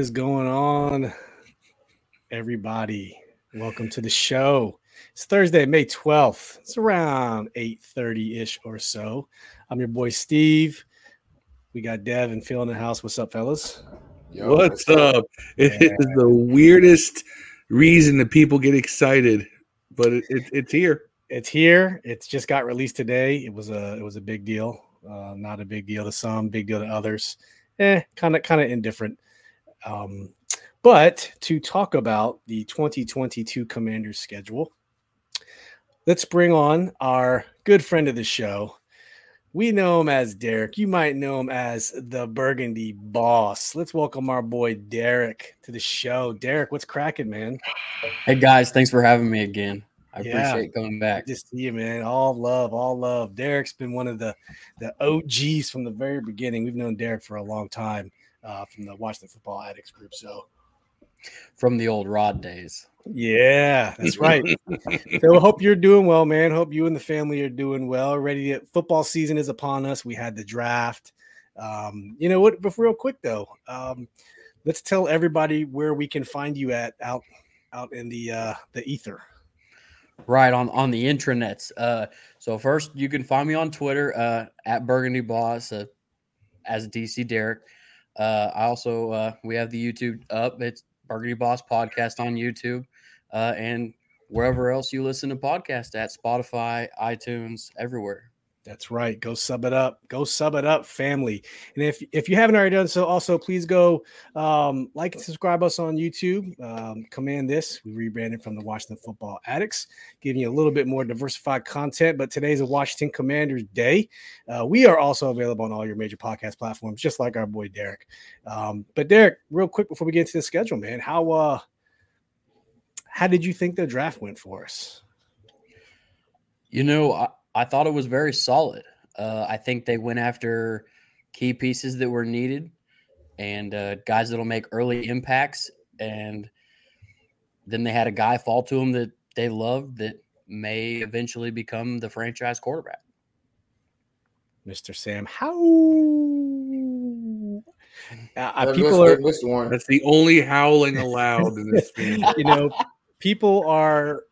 is going on, everybody? Welcome to the show. It's Thursday, May 12th. It's around 8:30-ish or so. I'm your boy, Steve. We got Dev and Phil in the house. What's up, fellas? Yo, what's up? It is the weirdest reason that people get excited, but it's here. It's here. It's just got released today. It was a big deal. Not a big deal to some, big deal to others. Kind of indifferent. But to talk about the 2022 Commanders schedule, let's bring on our good friend of the show. We know him as Derek. You might know him as the Burgundy Boss. Let's welcome our boy Derek to the show. Derek, what's cracking, man? Hey, guys. Thanks for having me again. I appreciate coming back. Good to see you, man. All love. Derek's been one of the OGs from the very beginning. We've known Derek for a long time from the Washington Football Addicts group. So, from the old Rod days. Yeah, that's right. So hope you're doing well, man. Hope you and the family are doing well. Football season is upon us. We had the draft. You know what? But real quick though, let's tell everybody where we can find you at out in the ether. Right on the intranets. So first, you can find me on Twitter at Burgundy Boss as DC Derek. I also we have the YouTube up. It's Burgundy Boss Podcast on YouTube and wherever else you listen to podcasts at, Spotify, iTunes, everywhere. That's right. Go sub it up. Go sub it up, family. And if you haven't already done so, also please go like and subscribe us on YouTube. Command This. We rebranded from the Washington Football Addicts, giving you a little bit more diversified content. But today's a Washington Commanders Day. We are also available on all your major podcast platforms, just like our boy Derek. But Derek, real quick before we get into the schedule, man, how did you think the draft went for us? You know, I thought it was very solid. I think they went after key pieces that were needed and guys that will make early impacts. And then they had a guy fall to them that they loved that may eventually become the franchise quarterback. Mr. Sam Howell. That's the only howling allowed in this game. You know, people are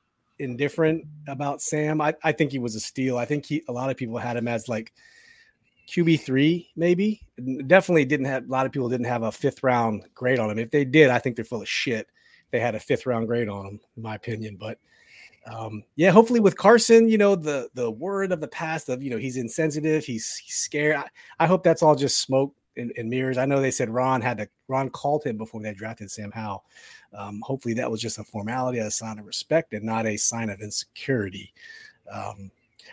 indifferent about Sam. I think he was a steal. I think a lot of people had him as like QB3, maybe. Definitely a lot of people didn't have a fifth round grade on him. If they did, I think they're full of shit. They had a fifth round grade on him, in my opinion. But yeah, hopefully with Carson, you know, the word of the past of, you know, he's insensitive, he's scared. I hope that's all just smoke and mirrors. I know they said Ron called him before they drafted Sam Howell. Hopefully that was just a formality, a sign of respect, and not a sign of insecurity.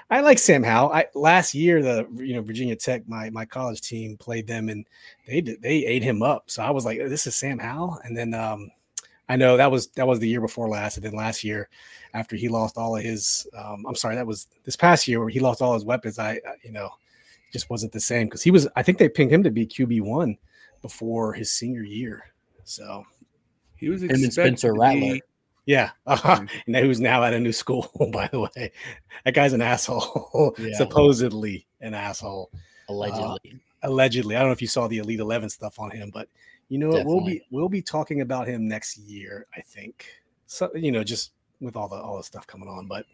I like Sam Howell. Last year, Virginia Tech, my college team played them, and they ate him up. So I was like, this is Sam Howell. And then I know that was the year before last, and then last year after he lost all of his. I'm sorry, that was this past year where he lost all his weapons. Just wasn't the same because I think they pinged him to be QB1 before his senior year. So he was expected. And Spencer Rattler. Yeah. And who's now at a new school, by the way. That guy's an asshole. Yeah. Supposedly an asshole. Allegedly. I don't know if you saw the Elite 11 stuff on him, but you know what? We'll be talking about him next year, I think. So, you know, just with all the stuff coming on. But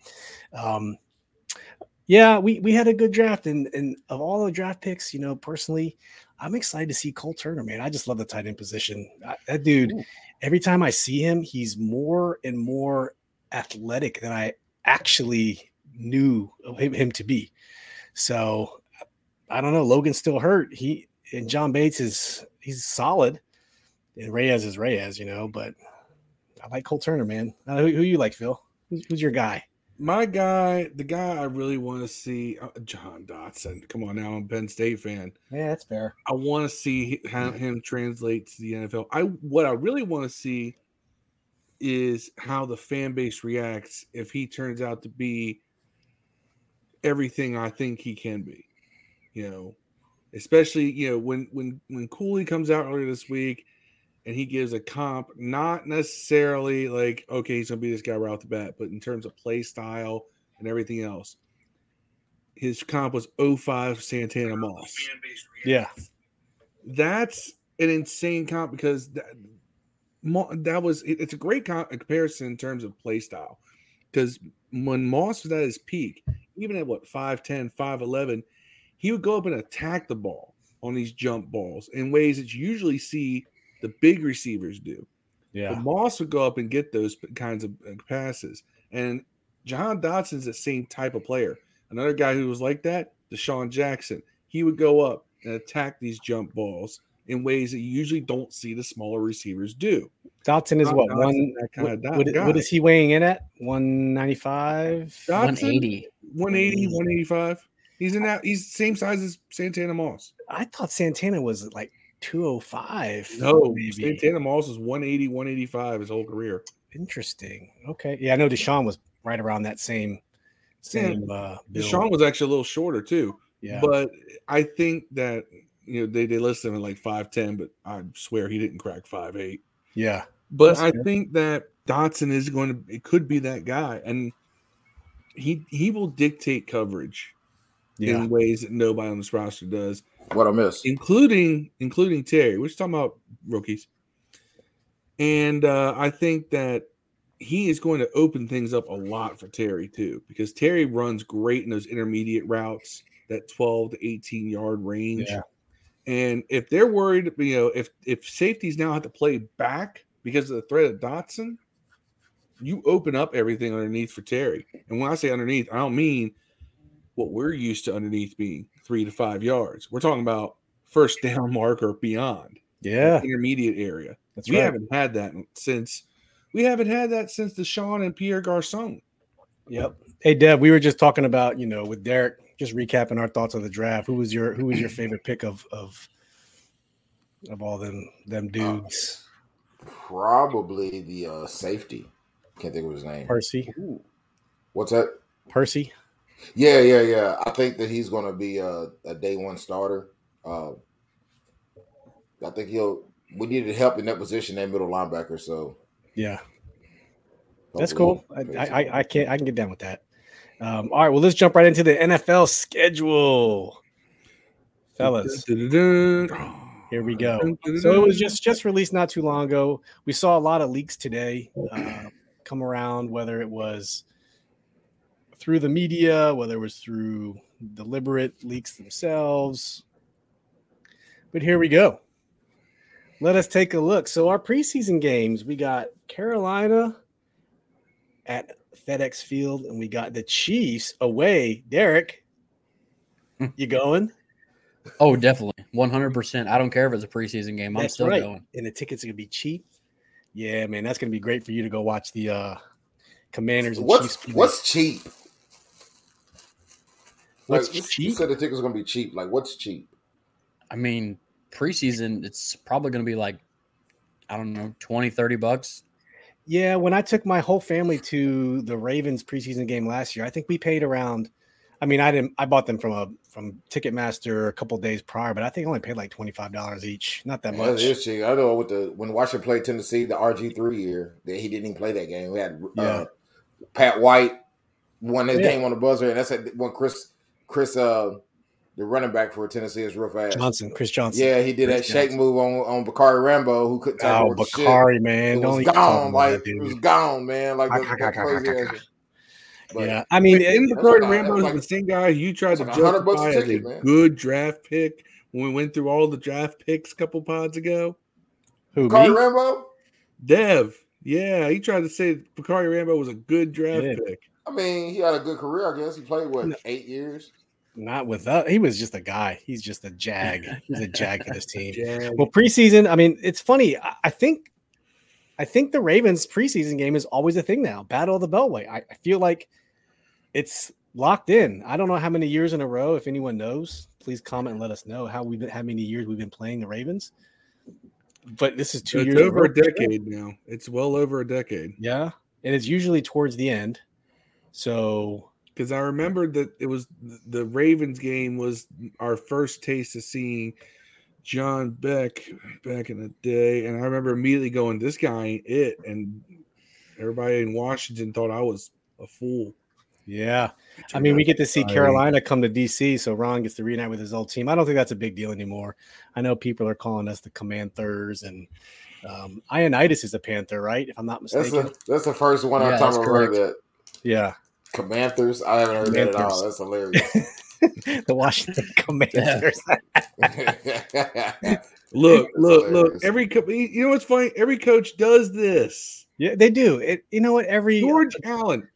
yeah, we had a good draft, and of all the draft picks, you know, personally, I'm excited to see Cole Turner, man. I just love the tight end position. That dude, every time I see him, he's more and more athletic than I actually knew him to be. So, I don't know. Logan's still hurt. He and John Bates he's solid, and Reyes is Reyes, you know. But I like Cole Turner, man. Who you like, Phil? Who's your guy? My guy, the guy I really want to see, Jahan Dotson. Come on now, I'm a Penn State fan. Yeah, that's fair. I want to see him translate to the NFL. What I really want to see is how the fan base reacts if he turns out to be everything I think he can be. You know, especially, you know, when Cooley comes out earlier this week and he gives a comp, not necessarily like, okay, he's going to be this guy right off the bat, but in terms of play style and everything else, his comp was 05 Santana Moss. Yeah. That's an insane comp because it's a great comparison in terms of play style. Because when Moss was at his peak, even at 5'10", 5'11", he would go up and attack the ball on these jump balls in ways that you usually see the big receivers do. Yeah, but Moss would go up and get those kinds of passes. And Jahan Dotson is the same type of player. Another guy who was like that, Deshaun Jackson. He would go up and attack these jump balls in ways that you usually don't see the smaller receivers do. Dotson is what is he weighing in at? 195? Dotson, 180. 180, 185. He's the same size as Santana Moss. I thought Santana was like 205. No, maybe. Santana Moss was 180, 185 his whole career. Interesting. Okay. Yeah, I know Deshaun was right around that same. Build. Deshaun was actually a little shorter too. Yeah. But I think that they listed him at 5'10", but I swear he didn't crack 5'8". Yeah. But I think that Dotson is could be that guy, and he will dictate coverage in ways that nobody on this roster does. What I miss, including Terry. We're just talking about rookies. And I think that he is going to open things up a lot for Terry too, because Terry runs great in those intermediate routes, that 12 to 18 yard range. Yeah. And if they're worried, if safeties now have to play back because of the threat of Dotson, you open up everything underneath for Terry. And when I say underneath, I don't mean what we're used to underneath being 3 to 5 yards. We're talking about first down mark or beyond. Yeah. Intermediate area. We haven't had that since Deshaun and Pierre Garçon. Yep. Hey Deb, we were just talking about, with Derek, just recapping our thoughts on the draft. Who was your favorite pick of all them dudes? Probably the safety. Can't think of his name. Percy. Ooh. What's that? Percy. Yeah. I think that he's going to be a day one starter. I think we needed help in that position, that middle linebacker. So yeah, that's cool. I can get down with that. All right, well, let's jump right into the NFL schedule, fellas. Here we go. So it was just released not too long ago. We saw a lot of leaks today come around, whether it was through the media, whether it was through deliberate leaks themselves. But here we go. Let us take a look. So our preseason games, we got Carolina at FedEx Field, and we got the Chiefs away. Derek, you going? Oh, definitely. 100%. I don't care if it's a preseason game. I'm still going. And the tickets are going to be cheap. Yeah, man, that's going to be great for you to go watch the Commanders and Chiefs. What's cheap? What's cheap? You said the tickets are going to be cheap. What's cheap? I mean, preseason, it's probably going to be I don't know, $20-$30. Yeah, when I took my whole family to the Ravens preseason game last year, I think we paid around. I mean, I bought them from Ticketmaster a couple of days prior, but I think I only paid $25 each. Not that much. I know when Washington played Tennessee, the RG3 year, that he didn't even play that game. We had Pat White won that game on the buzzer, and that's when Chris the running back for Tennessee is real fast. Chris Johnson. Yeah, he did shake move on Bacarri Rambo, who couldn't take over. Oh, Bacarri, man. It was gone, man. Yeah, I mean, Bacarri Rambo is the same guy you tried to justify as a good draft pick when we went through all the draft picks a couple pods ago. Who, Bacarri Rambo? Dev. Yeah, he tried to say Bacarri Rambo was a good draft pick. I mean, he had a good career, I guess. He played, 8 years? Not with us. He was just a guy. He's just a jag. He's a jag for this team. Well, preseason, I mean, it's funny. I think the Ravens preseason game is always a thing now. Battle of the Beltway. I feel like it's locked in. I don't know how many years in a row. If anyone knows, please comment and let us know how many years we've been playing the Ravens. But this is two years. It's over a decade now. It's well over a decade. Yeah, and it's usually towards the end. So. Because I remembered that it was the Ravens game was our first taste of seeing John Beck back in the day. And I remember immediately going, this guy ain't it. And everybody in Washington thought I was a fool. Yeah. I mean, we get to see Carolina come to D.C., so Ron gets to reunite with his old team. I don't think that's a big deal anymore. I know people are calling us the Commanders, and Ioannidis is a Panther, right? If I'm not mistaken. That's the first one I've ever heard that. Yeah. Commanders? I haven't heard that at all. That's hilarious. The Washington Commanders. Look. You know what's funny? Every coach does this. Yeah, they do. George Allen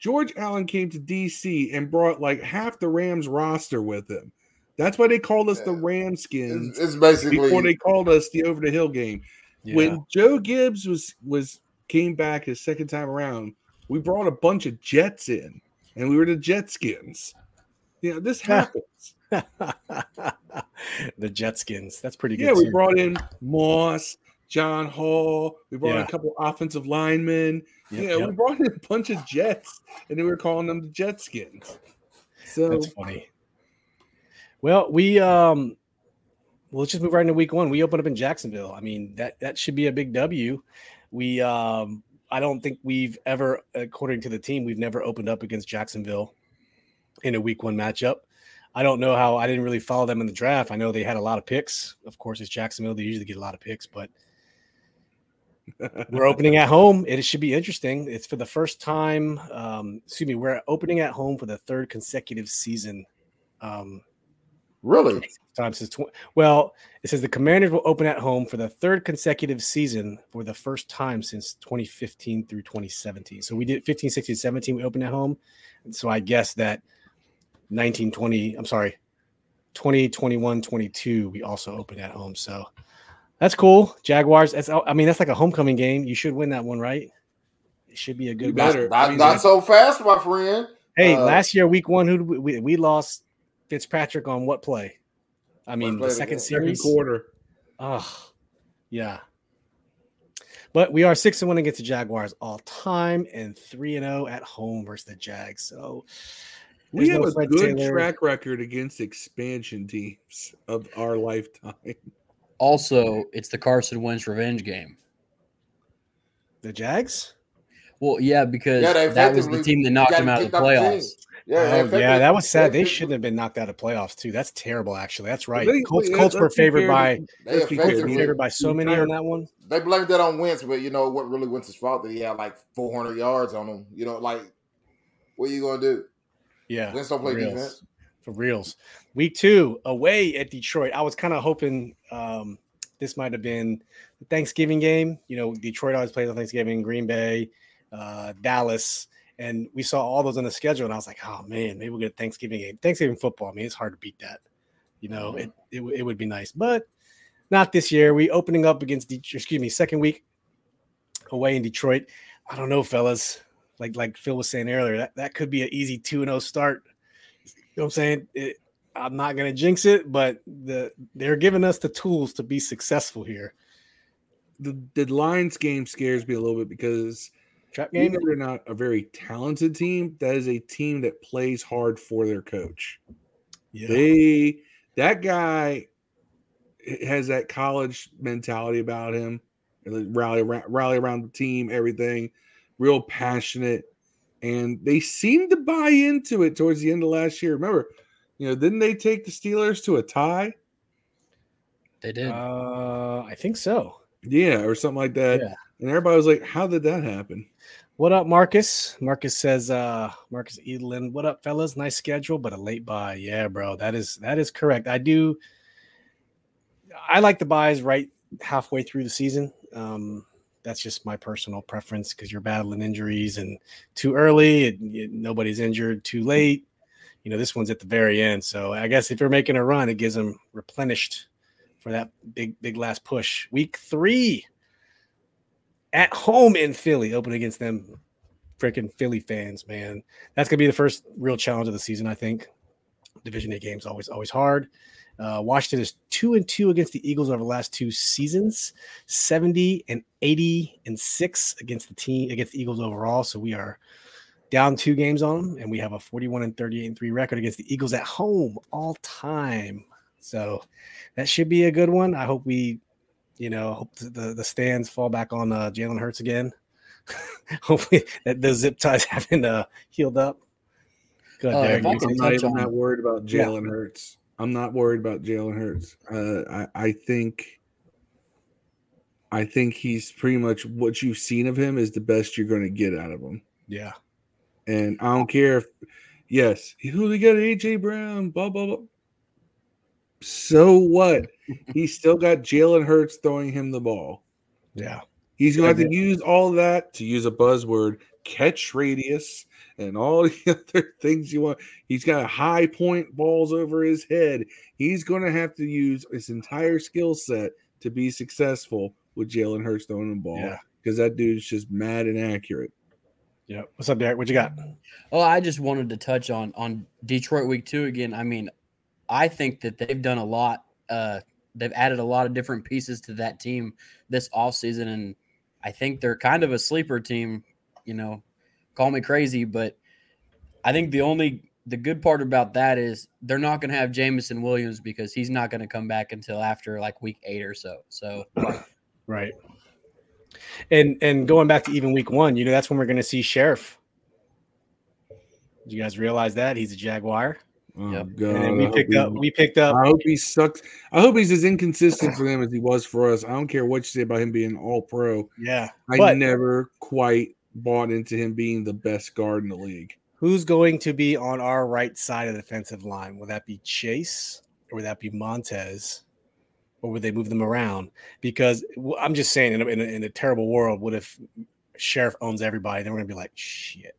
came to D.C. and brought like half the Rams roster with him. That's why they called us the Ramskins. It's basically before they called us the Over the Hill game. Yeah. When Joe Gibbs came back his second time around, we brought a bunch of Jets in, and we were the Jetskins. Yeah, this happens. The Jetskins. That's pretty good. Yeah, we brought in Moss, John Hall. We brought in a couple offensive linemen. We brought in a bunch of Jets, and then we were calling them the Jetskins. So that's funny. Well, we let's just move right into week one. We open up in Jacksonville. I mean, that should be a big W. We I don't think we've ever, according to the team, we've never opened up against Jacksonville in a week one matchup. I don't know how. I didn't really follow them in the draft. I know they had a lot of picks. Of course, it's Jacksonville. They usually get a lot of picks, but we're opening at home. It should be interesting. It's for the first time. We're opening at home for the third consecutive season. Really? Time since it says the Commanders will open at home for the third consecutive season for the first time since 2015 through 2017. So we did 15, 16, 17. We opened at home. And so I guess that 2021, 22, we also opened at home. So that's cool. Jaguars, that's like a homecoming game. You should win that one, right? It should be a good one. Not so fast, my friend. Hey, last year, week one, who we lost Fitzpatrick on what play? I mean, the second quarter. Oh, yeah. But we are 6-1 against the Jaguars all time and 3-0 at home versus the Jags. So we have a good track record against expansion teams of our lifetime. Also, it's the Carson Wentz revenge game. The Jags? Well, yeah, because that was the team that knocked him out of the playoffs. That was sad. They shouldn't have been knocked out of playoffs too. That's terrible, actually. That's right. Colts were favored by so many on that one. They blamed that on Wentz, but you know what? Really, Wentz's fault that he had like 400 yards on him. You know, like what are you gonna do? Yeah, Wentz don't play defense for reals. Week two away at Detroit. I was kind of hoping this might have been the Thanksgiving game. You know, Detroit always plays on Thanksgiving. Green Bay, Dallas. And we saw all those on the schedule, and I was like, oh, man, maybe we'll get a Thanksgiving game. Thanksgiving football, I mean, it's hard to beat that. You know, it would be nice. But not this year. We opening up against second week away in Detroit. I don't know, fellas. Like Phil was saying earlier, that could be an easy 2-0 start. You know what I'm saying? I'm not going to jinx it, but they're giving us the tools to be successful here. The Lions game scares me a little bit because – even if they're not a very talented team, that is a team that plays hard for their coach. Yeah. That guy has that college mentality about him, rally around the team, everything, real passionate. And they seemed to buy into it towards the end of last year. Remember, didn't they take the Steelers to a tie? They did. I think so. Yeah, or something like that. Yeah. And everybody was like, how did that happen? What up, Marcus? Marcus says, Marcus Edelin, what up, fellas? Nice schedule, but a late buy. Yeah, bro, that is correct. I like the buys right halfway through the season. That's just my personal preference because you're battling injuries and too early, nobody's injured, too late. You know, this one's at the very end. So I guess if you're making a run, it gives them replenished for that big last push. Week three. At home in Philly, open against them freaking Philly fans, man. That's going to be the first real challenge of the season, I think. Division A games always hard. Washington is 2-2 against the Eagles over the last two seasons, 70-86 against the Eagles overall. So we are down two games on them, and we have a 41-38-3 record against the Eagles at home all time. So that should be a good one. I hope we hope the stands fall back on Jalen Hurts again. Hopefully that the zip ties haven't healed up. I'm not even that worried about Jalen Hurts. I'm not worried about Jalen Hurts. I think he's pretty much what you've seen of him is the best you're going to get out of him. Yeah. And I don't care if, yes, he's only got A.J. Brown, blah, blah, blah. So what? He's still got Jalen Hurts throwing him the ball. Yeah. He's going to have to use all that, to use a buzzword, catch radius and all the other things you want. He's got high point balls over his head. He's going to have to use his entire skill set to be successful with Jalen Hurts throwing the ball, because that dude's just mad and accurate. Yeah. What's up, Derek? What you got? Oh, I just wanted to touch on Detroit week 2 again. I mean, I think that they've done a lot. They've added a lot of different pieces to that team this offseason, and I think they're kind of a sleeper team. You know, call me crazy, but I think the good part about that is they're not going to have Jamison Williams because he's not going to come back until after like week 8 or so. So, right. And going back to even week 1, you know, that's when we're going to see Sheriff. Did you guys realize that he's a Jaguar? Oh, yep. God. And we picked up. I hope he sucks. I hope he's as inconsistent for them as he was for us. I don't care what you say about him being all pro. Yeah. I never quite bought into him being the best guard in the league. Who's going to be on our right side of the defensive line? Will that be Chase or would that be Montez? Or would they move them around? Because I'm just saying, in a terrible world, what if Sheriff owns everybody? Then we're going to be like, shit.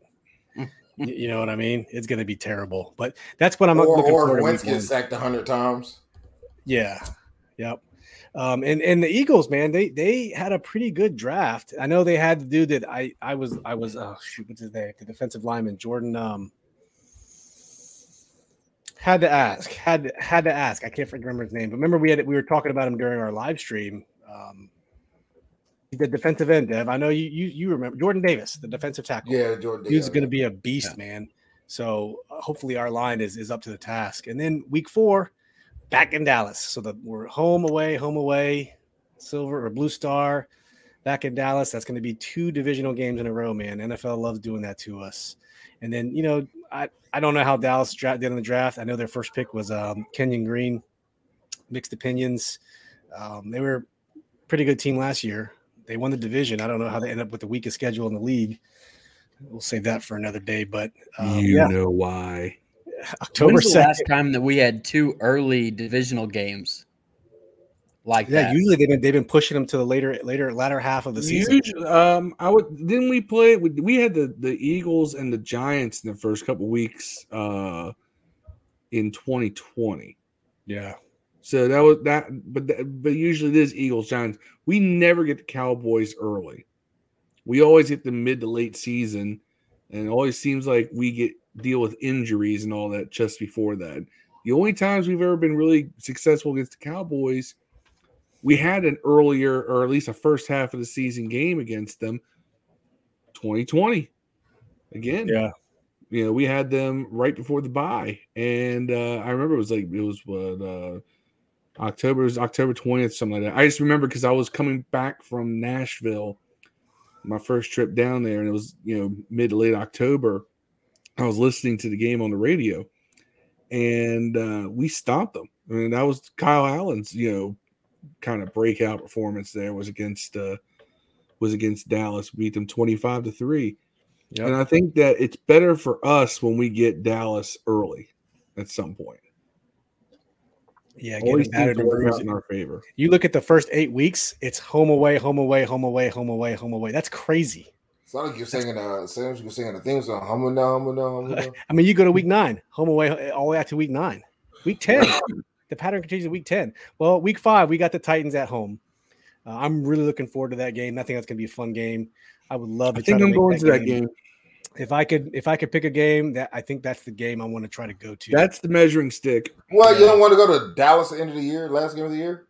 You know what I mean? It's going to be terrible. But that's what I'm looking forward to. Or Wentz gets sacked 100 times. Yeah. Yep. And the Eagles, man, they had a pretty good draft. I know they had the dude that I was what's his name? The defensive lineman, Jordan. Had to ask. I can't remember his name, but remember we were talking about him during our live stream. The defensive end, Dev. I know you remember Jordan Davis, the defensive tackle. Yeah, Jordan Davis. He's going to be a beast, man. So hopefully our line is up to the task. And then week 4, back in Dallas. So we're home away, silver or blue star, back in Dallas. That's going to be 2 divisional games in a row, man. NFL loves doing that to us. And then, you know, I don't know how Dallas did in the draft. I know their first pick was Kenyon Green. Mixed opinions. They were a pretty good team last year. They won the division. I don't know how they end up with the weakest schedule in the league. We'll save that for another day. But you know why? October 2nd. When's the last time that we had 2 early divisional games like that? Yeah, usually they've been pushing them to the latter half of the season. Didn't we play? We had the Eagles and the Giants in the first couple weeks in 2020. Yeah. So that was that, but usually it is Eagles, Giants. We never get the Cowboys early. We always get the mid to late season, and it always seems like we deal with injuries and all that just before that. The only times we've ever been really successful against the Cowboys, we had an earlier or at least a first half of the season game against them. 2020, again, yeah. You know, we had them right before the bye, and I remember it was October. It was October 20th, something like that. I just remember because I was coming back from Nashville, my first trip down there, and it was, you know, mid to late October. I was listening to the game on the radio, and we stopped them. I mean, that was Kyle Allen's, you know, kind of breakout performance. There was against Dallas. We beat them 25-3, yep. And I think that it's better for us when we get Dallas early at some point. Yeah, always mattered in our favor. You look at the first 8 weeks; it's home away. That's crazy. It's not like you're singing the theme song. Home and down. I mean, you go to week 9, home away, all the way out to week 9, week 10. The pattern continues to week 10. Well, week 5, we got the Titans at home. I'm really looking forward to that game. I think that's going to be a fun game. I would love to. I think I'm going to that game. If I could pick a game, that I think that's the game I want to try to go to. That's the measuring stick. Well, yeah. You don't want to go to Dallas at the end of the year, last game of the year?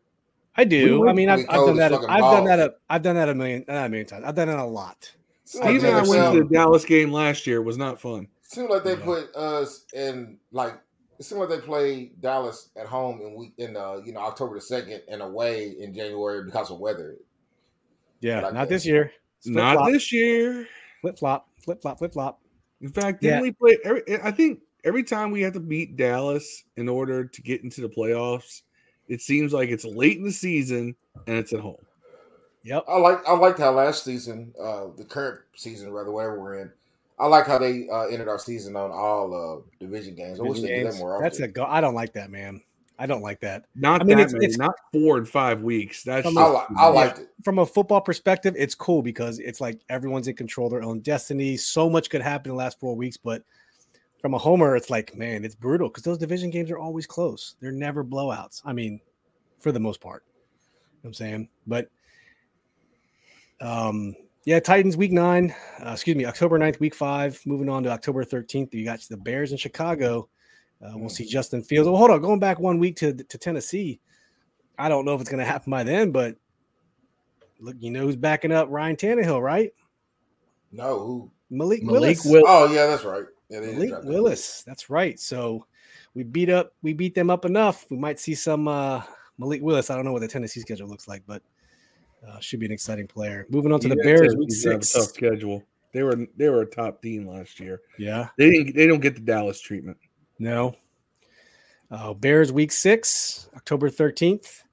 I do. I've done that a million times. I've done that a lot. Even I went to the Dallas game last year. It was not fun. Seemed like they put us in, like, it seemed like they played Dallas at home in October 2nd and away in January because of weather. Yeah, not this year. Not this year. Flip flop. In fact, didn't we play? I think every time we have to beat Dallas in order to get into the playoffs, it seems like it's late in the season and it's at home. Yep. I liked how last season, the current season, rather, wherever we're in, I like how they ended our season on all division games. I wish they did that more often. That's a I don't like that, man. I don't like that. It's not 4 and 5 weeks. That's I liked it. From a football perspective, it's cool because it's like everyone's in control of their own destiny. So much could happen in the last 4 weeks, but from a homer, it's like, man, it's brutal because those division games are always close. They're never blowouts. I mean, for the most part. You know what I'm saying? But yeah, Titans October 9th, week 5. Moving on to October 13th, you got the Bears in Chicago. We'll see Justin Fields. Well, hold on. Going back 1 week to Tennessee, I don't know if it's going to happen by then, but look, you know who's backing up Ryan Tannehill, right? No, who? Malik Willis. Oh, yeah, that's right. Yeah, Malik Willis. That's right. So we beat them up enough. We might see some Malik Willis. I don't know what the Tennessee schedule looks like, but should be an exciting player. Moving on to the Bears. Week 6. Tough schedule. They were a top team last year. Yeah, they don't get the Dallas treatment. No. Bears week 6, October 13th.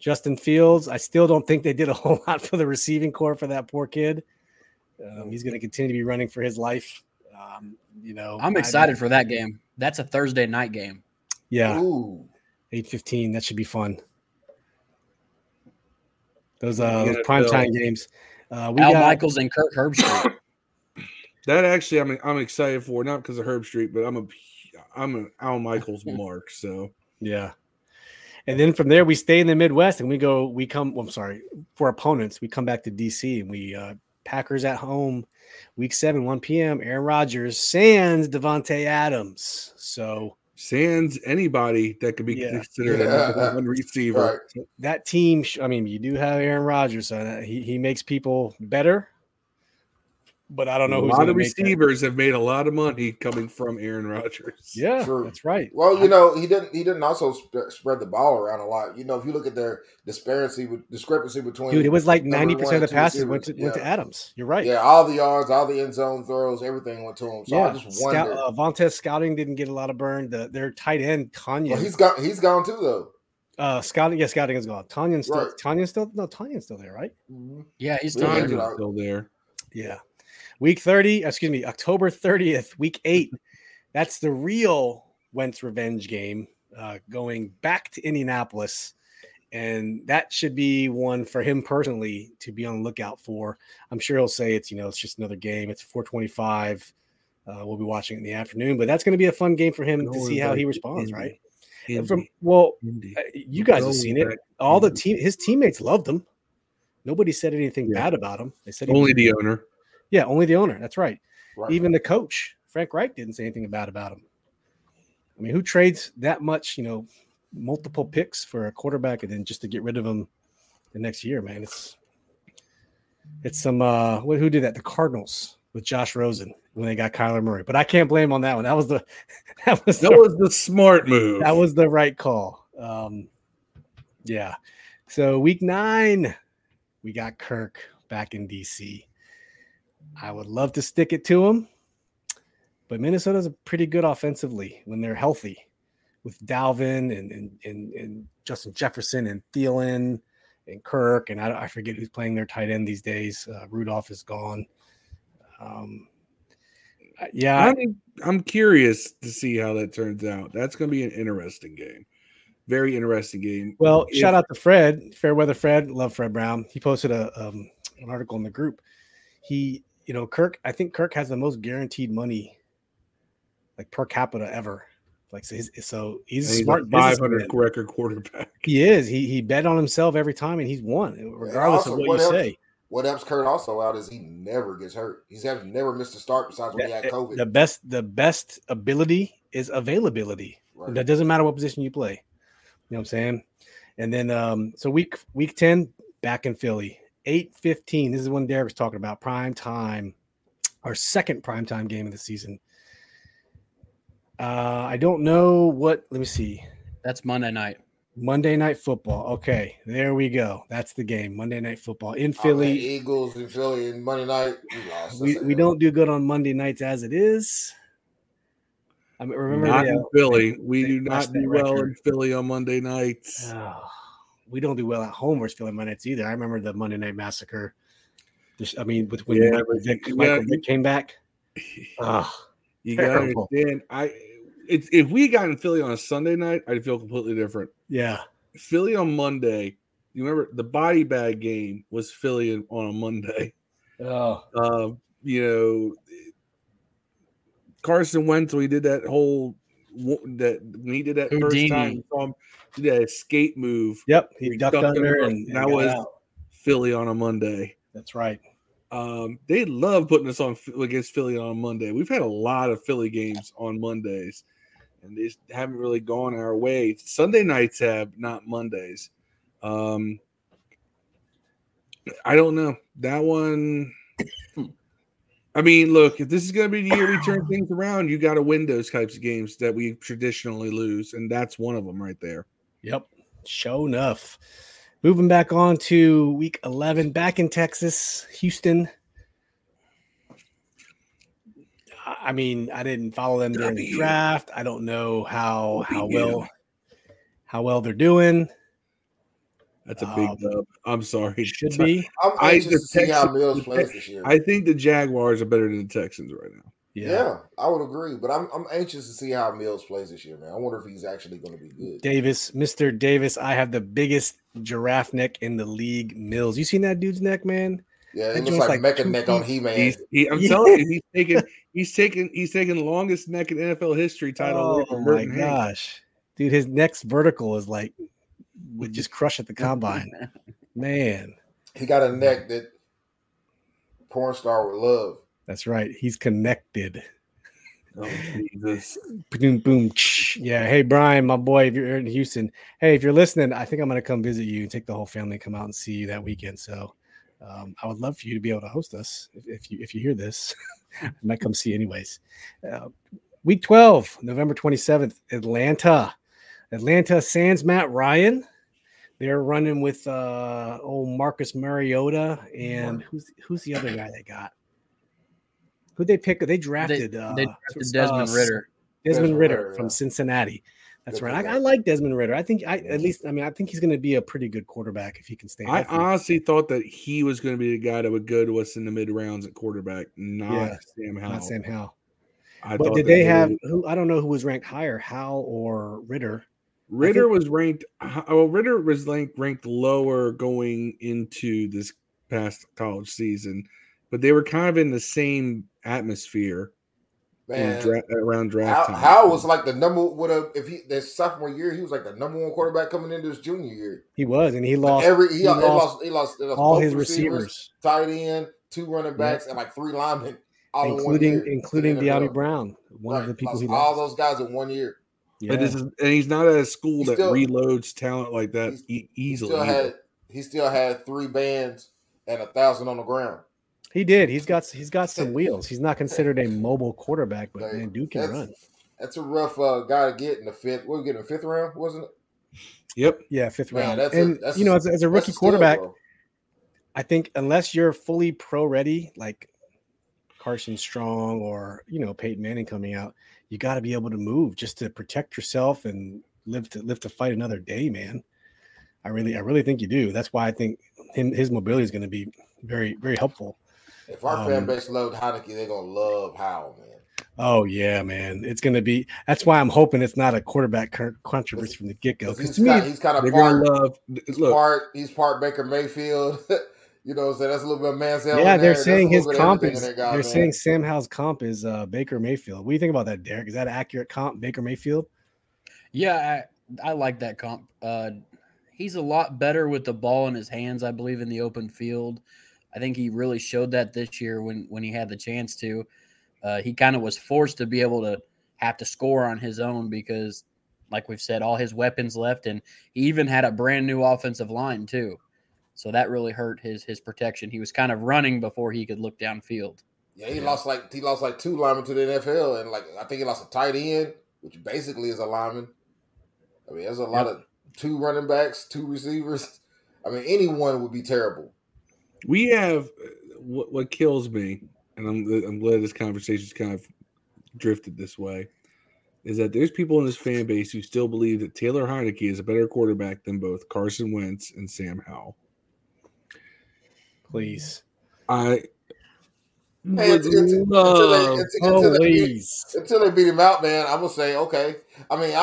Justin Fields. I still don't think they did a whole lot for the receiving corps for that poor kid. He's going to continue to be running for his life. I'm excited for that game. That's a Thursday night game. Yeah. 8:15. That should be fun. Those primetime games. We got Michaels and Kirk Herbstreit. That actually, I'm excited for, not because of Herbstreit, but I'm an Al Michaels mark, so yeah. And then from there, we stay in the Midwest, and for opponents, we come back to DC, and we Packers at home, week 7, 1 p.m. Aaron Rodgers, sans Devontae Adams. So sans anybody that could be considered one receiver. Right. That team, you do have Aaron Rodgers, so he makes people better. But I don't know who's going to make that. A lot of receivers have made a lot of money coming from Aaron Rodgers. Yeah, true. That's right. Well, he didn't also spread the ball around a lot. You know, if you look at their discrepancy between – dude, it was like 90% of the passes went to Adams. You're right. Yeah, all the yards, all the end zone throws, everything went to him. So I just wondered. Vontaze Scouting didn't get a lot of burn. Their tight end, Tanya. Well, he's gone too, though. Scouting is gone. Tanyan's still there, right? Mm-hmm. Yeah, he's still there. Yeah. October 30th, week 8. That's the real Wentz revenge game, going back to Indianapolis. And that should be one for him personally to be on the lookout for. I'm sure he'll say it's just another game. It's 4:25. We'll be watching it in the afternoon, but that's going to be a fun game for him to see how he responds. Indy. Right. Indy. You guys have seen it. All the his teammates loved him. Nobody said anything bad about him. They said only the owner. Yeah, only the owner. That's right. Even the coach, Frank Reich, didn't say anything bad about him. I mean, who trades that much, multiple picks for a quarterback and then just to get rid of him the next year, man? It's some who did that? The Cardinals with Josh Rosen when they got Kyler Murray. But I can't blame him on that one. That was the smart move. That was the right call. Yeah. So week 9, we got Kirk back in DC. I would love to stick it to them, but Minnesota's pretty good offensively when they're healthy with Dalvin and Justin Jefferson and Thielen and Kirk. And I forget who's playing their tight end these days. Rudolph is gone. I'm curious to see how that turns out. That's going to be an interesting game. Very interesting game. Well, shout out to Fred, Fairweather Fred. Love Fred Brown. He posted an article in the group. Kirk, I think Kirk has the most guaranteed money, like per capita ever. Like, so he's a smart .500 record quarterback. He is. He bet on himself every time, and he's won, regardless of what you say. What helps Kirk also out is he never gets hurt. He's never missed a start besides when he had COVID. The best ability is availability. Right. That doesn't matter what position you play. You know what I'm saying? And then so week 10, back in Philly. 8:15. This is when Derek was talking about prime time, our second prime time game of the season. I don't know what. Let me see. That's Monday night. Monday Night Football. Okay, there we go. That's the game. Monday Night Football in Philly. Man, Eagles in Philly and Monday night. We don't do good on Monday nights as it is. I mean, remember not in Philly. We do not do well in Philly on Monday nights. Oh, we don't do well at home versus Philly Monday nights either. I remember the Monday Night Massacre. I mean, with when Michael Vick came back. You got to understand. If we got in Philly on a Sunday night, I'd feel completely different. Yeah. Philly on Monday. You remember the body bag game was Philly on a Monday. Oh. Carson Wentz, we did that first time. He did that escape move. Yep. He ducked under. And that was out. Philly on a Monday. That's right. They love putting us on against Philly on Monday. We've had a lot of Philly games on Mondays, and they haven't really gone our way. Sunday nights have, not Mondays. I don't know. That one, I mean, look, if this is going to be the year we turn things around, you got to win those types of games that we traditionally lose, and that's one of them right there. Yep. Sure enough. Moving back on to week 11, back in Texas, Houston. I mean, I didn't follow them during the draft. I don't know how well they're doing. That's a big dub. I'm sorry. It should be. I think the Jaguars are better than the Texans right now. Yeah, I would agree, but I'm anxious to see how Mills plays this year, man. I wonder if he's actually going to be good. Davis, Mr. Davis, I have the biggest giraffe neck in the league, Mills. You seen that dude's neck, man? Yeah, it looks like mecha neck on He-Man. I'm telling you, he's taking the longest neck in NFL history title. Oh my gosh, dude, his neck's vertical is like would just crush at the combine, man. He got a neck that porn star would love. That's right. He's connected. Oh, Jesus. Boom, boom. Yeah. Hey, Brian, my boy, if you're in Houston, hey, if you're listening, I think I'm going to come visit you and take the whole family and come out and see you that weekend. So I would love for you to be able to host us if you hear this. I might come see you anyways. Week 12, November 27th, Atlanta sans Matt Ryan. They're running with old Marcus Mariota and who's the other guy they got? Who'd they pick? They drafted Desmond Ridder. Desmond Ridder from Cincinnati. That's right. I like Desmond Ridder. I think I think he's going to be a pretty good quarterback if he can stay healthy. I honestly thought that he was going to be the guy that would go to us in the mid rounds at quarterback, not Sam Howell. But did they have who? I don't know who was ranked higher, Howell or Ridder. Ridder was ranked lower going into this past college season, but they were kind of in the same atmosphere, man, around draft time. Howell was like the number sophomore year, he was like the number one quarterback coming into his junior year. He was, and he lost all his receivers, tight end, 2 running backs, and like 3 linemen, all including Deami Brown, one of the people he lost. All those guys in one year. Yeah. But and he's not at a school that reloads talent like that easily. He still had 3 bands and 1,000 on the ground. He did. He's got some wheels. He's not considered a mobile quarterback, but man, dude can run. That's a rough guy to get in the fifth. We were getting the fifth round, wasn't it? Yep. Yeah, fifth round. As a rookie quarterback, bro. I think unless you're fully pro ready, like Carson Strong or Peyton Manning coming out, you got to be able to move just to protect yourself and live to fight another day, man. I really think you do. That's why I think his mobility is going to be very, very helpful. If our fan base loved Heineke, they're going to love Howell, man. Oh, yeah, man. It's going to be – that's why I'm hoping it's not a quarterback controversy from the get-go. Because he's kind of part Baker Mayfield. You know what I'm saying? That's a little bit of Mansell. Yeah, they're saying his comp is – they're saying Sam Howell's comp is Baker Mayfield. What do you think about that, Derek? Is that an accurate comp, Baker Mayfield? Yeah, I like that comp. He's a lot better with the ball in his hands, I believe, in the open field. I think he really showed that this year when he had the chance to. He kind of was forced to be able to have to score on his own because, like we've said, all his weapons left, and he even had a brand-new offensive line too. So that really hurt his protection. He was kind of running before he could look downfield. Yeah, he lost 2 linemen to the NFL, and I think he lost a tight end, which basically is a lineman. I mean, there's a lot of 2 running backs, 2 receivers. I mean, anyone would be terrible. We have what kills me, and I'm glad this conversation's kind of drifted this way. is that there's people in this fan base who still believe that Taylor Heineke is a better quarterback than both Carson Wentz and Sam Howell. Please. Until they beat him out, man, I'm going to say, okay. I mean,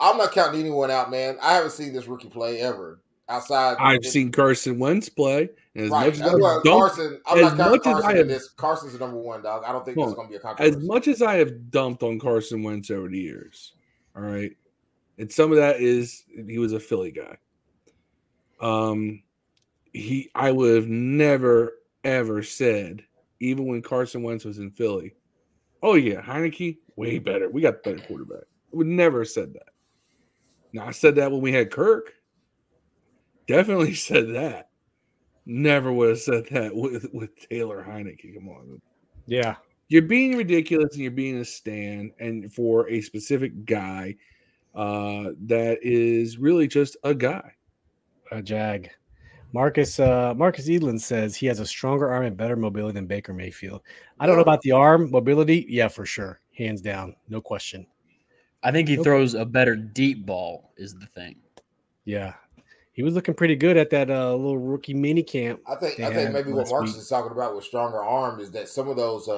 I'm not counting anyone out, man. I haven't seen this rookie play ever. I've seen Carson Wentz play. Carson's the number one, dog. I don't think there's going to be a controversy. As much as I have dumped on Carson Wentz over the years, all right, and some of that is he was a Philly guy. I would have never, ever said, even when Carson Wentz was in Philly, oh, yeah, Heineke, way better. We got the better quarterback. I would never have said that. Now, I said that when we had Kirk. Definitely said that. Never would have said that with Taylor Heineke. Come on. Yeah. You're being ridiculous and you're being a stan and for a specific guy that is really just a guy. A jag. Marcus Edlin says he has a stronger arm and better mobility than Baker Mayfield. I don't know about the arm mobility. Yeah, for sure. Hands down. No question. I think he throws a better deep ball is the thing. Yeah. He was looking pretty good at that little rookie mini camp. I think maybe what Marcus is talking about with stronger arm is that some of those,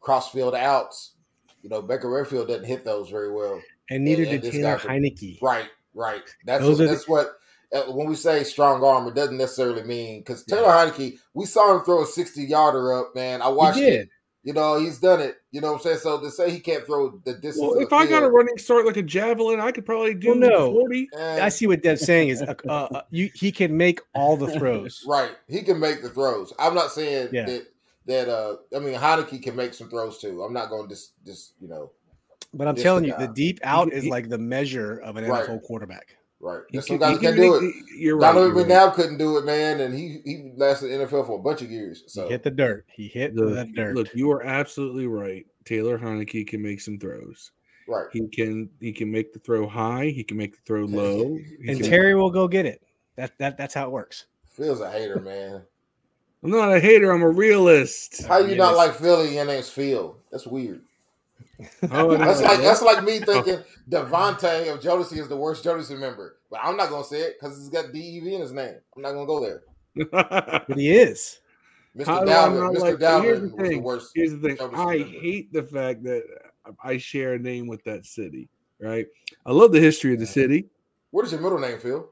cross-field outs, Baker Mayfield doesn't hit those very well. And neither did Taylor Heineke. Right. That's what when we say strong arm, it doesn't necessarily mean – because Taylor Heineke, we saw him throw a 60-yarder up, man. I watched it. He's done it. You know what I'm saying? So to say he can't throw the distance. Well, if I got a running start like a javelin, I could probably do 40. I see what Dev's saying is he can make all the throws. Right. He can make the throws. I'm not saying that Heineke can make some throws too. I'm not going to just. But I'm telling you, the deep out is like the measure of an NFL quarterback. Right. Some guys can't do it. You're right. Donovan McNabb couldn't do it, man, and he lasted in the NFL for a bunch of years. So. He hit the dirt. Look, you are absolutely right. Taylor Heineke can make some throws. Right. He can make the throw high. He can make the throw low. And Terry will go get it. That's how it works. Phil's a hater, man. I'm not a hater. I'm a realist. How you not like Philly and it's Phil? That's weird. That's like me thinking Devontae of Jodeci is the worst Jodeci member, but I'm not gonna say it because he's got DEV in his name. I'm not gonna go there. But he is. Mr. Dalvin was the worst. Here's the thing. I hate the fact that I share a name with that city. Right. I love the history of the city. What is your middle name, Phil?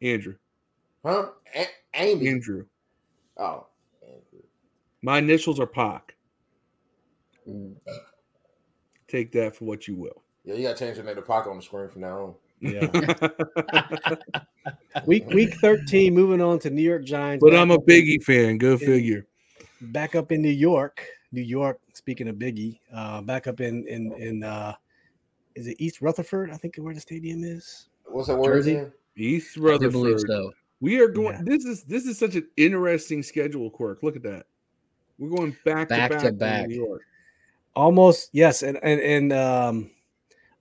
Andrew. Huh? Amy. Andrew. Oh. Andrew. My initials are Pac. Take that for what you will. Yeah, you got to change your name to Pac on the screen from now on. Yeah. Week 13, moving on to New York Giants. But I'm a Biggie fan. Go figure. Back up in New York. New York, speaking of Biggie, back up in is it East Rutherford? I think where the stadium is. What's that word again? East Rutherford. I believe so. We are going. Yeah. This is such an interesting schedule quirk. Look at that. We're going back to back in New York. Almost, yes, and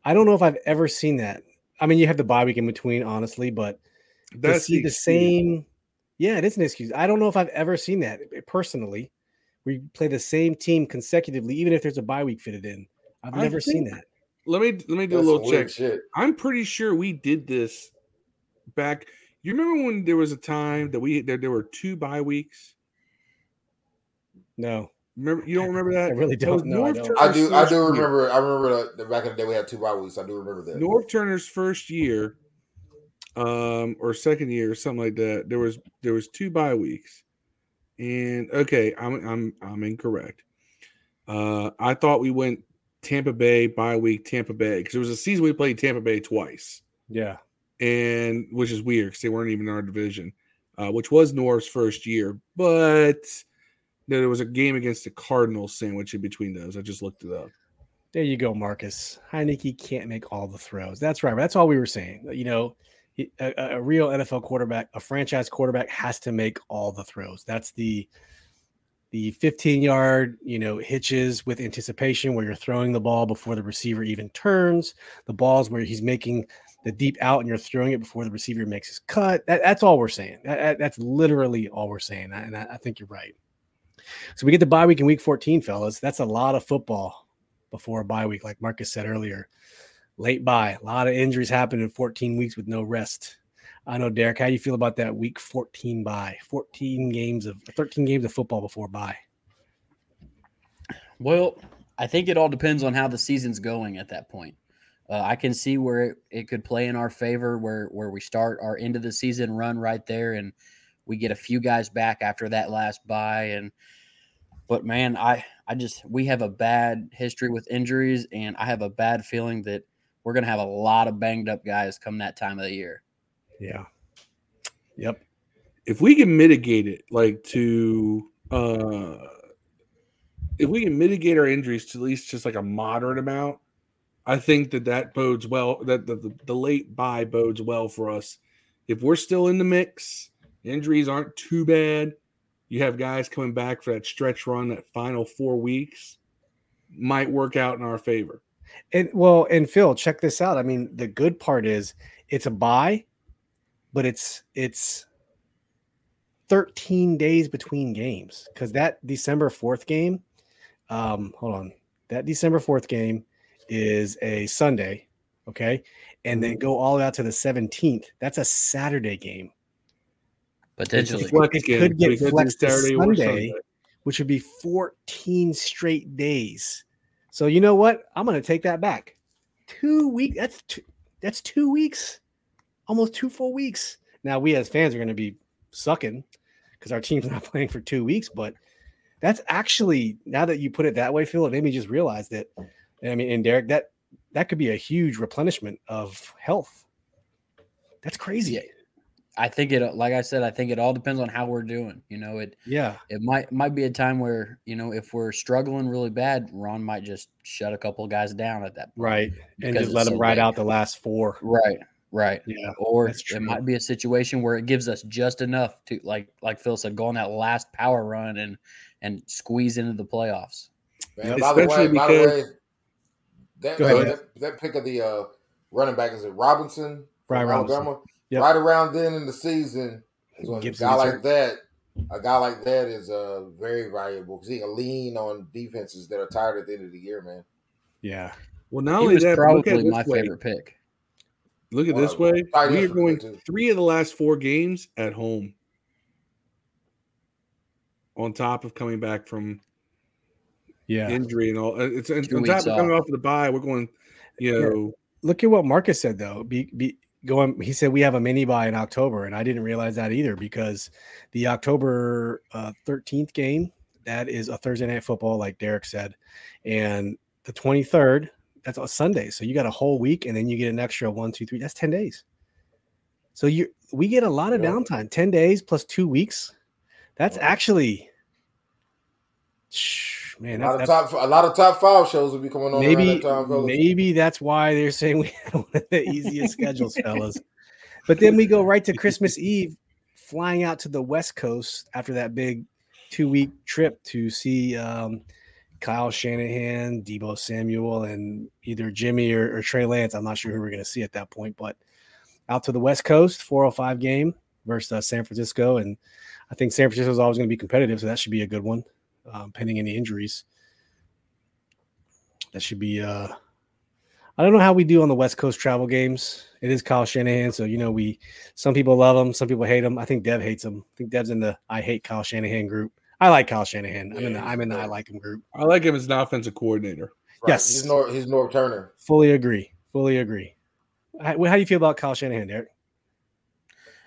I don't know if I've ever seen that. I mean, you have the bye week in between, honestly, but to see the same – yeah, it is an excuse. I don't know if I've ever seen that personally. We play the same team consecutively, even if there's a bye week fitted in. I've never seen that. Let me do a little check. Shit. I'm pretty sure we did this back – you remember when there was a time that there were two bye weeks? No. Remember, you don't remember that? I really don't. No, I do remember. I remember the back in the day we had two bye weeks. I do remember that. North Turner's first year, or second year, or something like that. There was two bye weeks, and okay, I'm incorrect. I thought we went Tampa Bay bye week, Tampa Bay, because there was a season we played Tampa Bay twice. Yeah, and which is weird because they weren't even in our division, which was North's first year, but. No, there was a game against the Cardinals sandwich in between those. I just looked it up. There you go, Marcus. Heineke can't make all the throws. That's right. That's all we were saying. A real NFL quarterback, a franchise quarterback has to make all the throws. That's the 15-yard, hitches with anticipation where you're throwing the ball before the receiver even turns. The balls where he's making the deep out and you're throwing it before the receiver makes his cut. That's all we're saying. That's literally all we're saying, and I think you're right. So we get the bye week in week 14, fellas. That's a lot of football before a bye week, like Marcus said earlier. Late bye. A lot of injuries happened in 14 weeks with no rest. I know, Derek, how do you feel about that week 14 bye? 13 games of football before bye. Well, I think it all depends on how the season's going at that point. I can see where it could play in our favor, where we start our end of the season run right there, and we get a few guys back after that last bye. But man, we have a bad history with injuries, and I have a bad feeling that we're going to have a lot of banged up guys come that time of the year. Yeah. Yep. If we can mitigate it, if we can mitigate our injuries to at least just like a moderate amount, I think that bodes well, that the late bye bodes well for us. If we're still in the mix, injuries aren't too bad, you have guys coming back for that stretch run, that final 4 weeks might work out in our favor. And Phil, check this out. I mean, the good part is it's a bye, but it's 13 days between games, because that December 4th game, that December 4th game is a Sunday, okay? And then go all out to the 17th. That's a Saturday game. Potentially. It could get flexed to Sunday, which would be 14 straight days. So you know what? I'm going to take that back. 2 weeks. That's 2 weeks. Almost 2 full weeks. Now, we as fans are going to be sucking because our team's not playing for 2 weeks, but that's actually, now that you put it that way, Phil, it made me just realize that, and Derek, that could be a huge replenishment of health. That's crazy. I think it, like I said, I think it all depends on how we're doing. It might be a time where, if we're struggling really bad, Ron might just shut a couple of guys down at that point. Right. And just let them ride out the last 4. Right. Right. Yeah. Or it might be a situation where it gives us just enough to, like Phil said, go on that last power run and squeeze into the playoffs. Man, by the way, that pick of the running back, is it Robinson? Brian Robinson. Yep. Right around then in the season, a guy like that is very valuable because he can lean on defenses that are tired at the end of the year, man. Yeah. Well, not only that, probably my favorite pick. Look at this way. We are going 3 of the last 4 games at home, on top of coming back from injury and all. It's on top of coming off of the bye. We're going, Look at what Marcus said, though. He said we have a mini bye in October, and I didn't realize that either, because the October 13th game, that is a Thursday Night Football, like Derek said, and the 23rd, that's a Sunday. So you got a whole week, and then you get an extra 1, 2, 3. That's 10 days. So we get a lot of downtime. 10 days plus 2 weeks. That's actually, man. A lot of top 5 shows will be coming on. Maybe that's why they're saying we have one of the easiest schedules, fellas. But then we go right to Christmas Eve, flying out to the West Coast after that big 2-week trip to see Kyle Shanahan, Deebo Samuel, and either Jimmy or Trey Lance. I'm not sure who we're going to see at that point, but out to the West Coast, 4:05 game versus San Francisco. And I think San Francisco is always going to be competitive, so that should be a good one. Pending any injuries, that should be. I don't know how we do on the West Coast travel games. It is Kyle Shanahan, so some people love him, some people hate him. I think Dev hates him. I think Dev's in the "I hate Kyle Shanahan" group. I like Kyle Shanahan. Yeah, I'm in the "I like him" group. I like him as an offensive coordinator. Right. Yes, he's North Turner. Fully agree. How do you feel about Kyle Shanahan, Derek?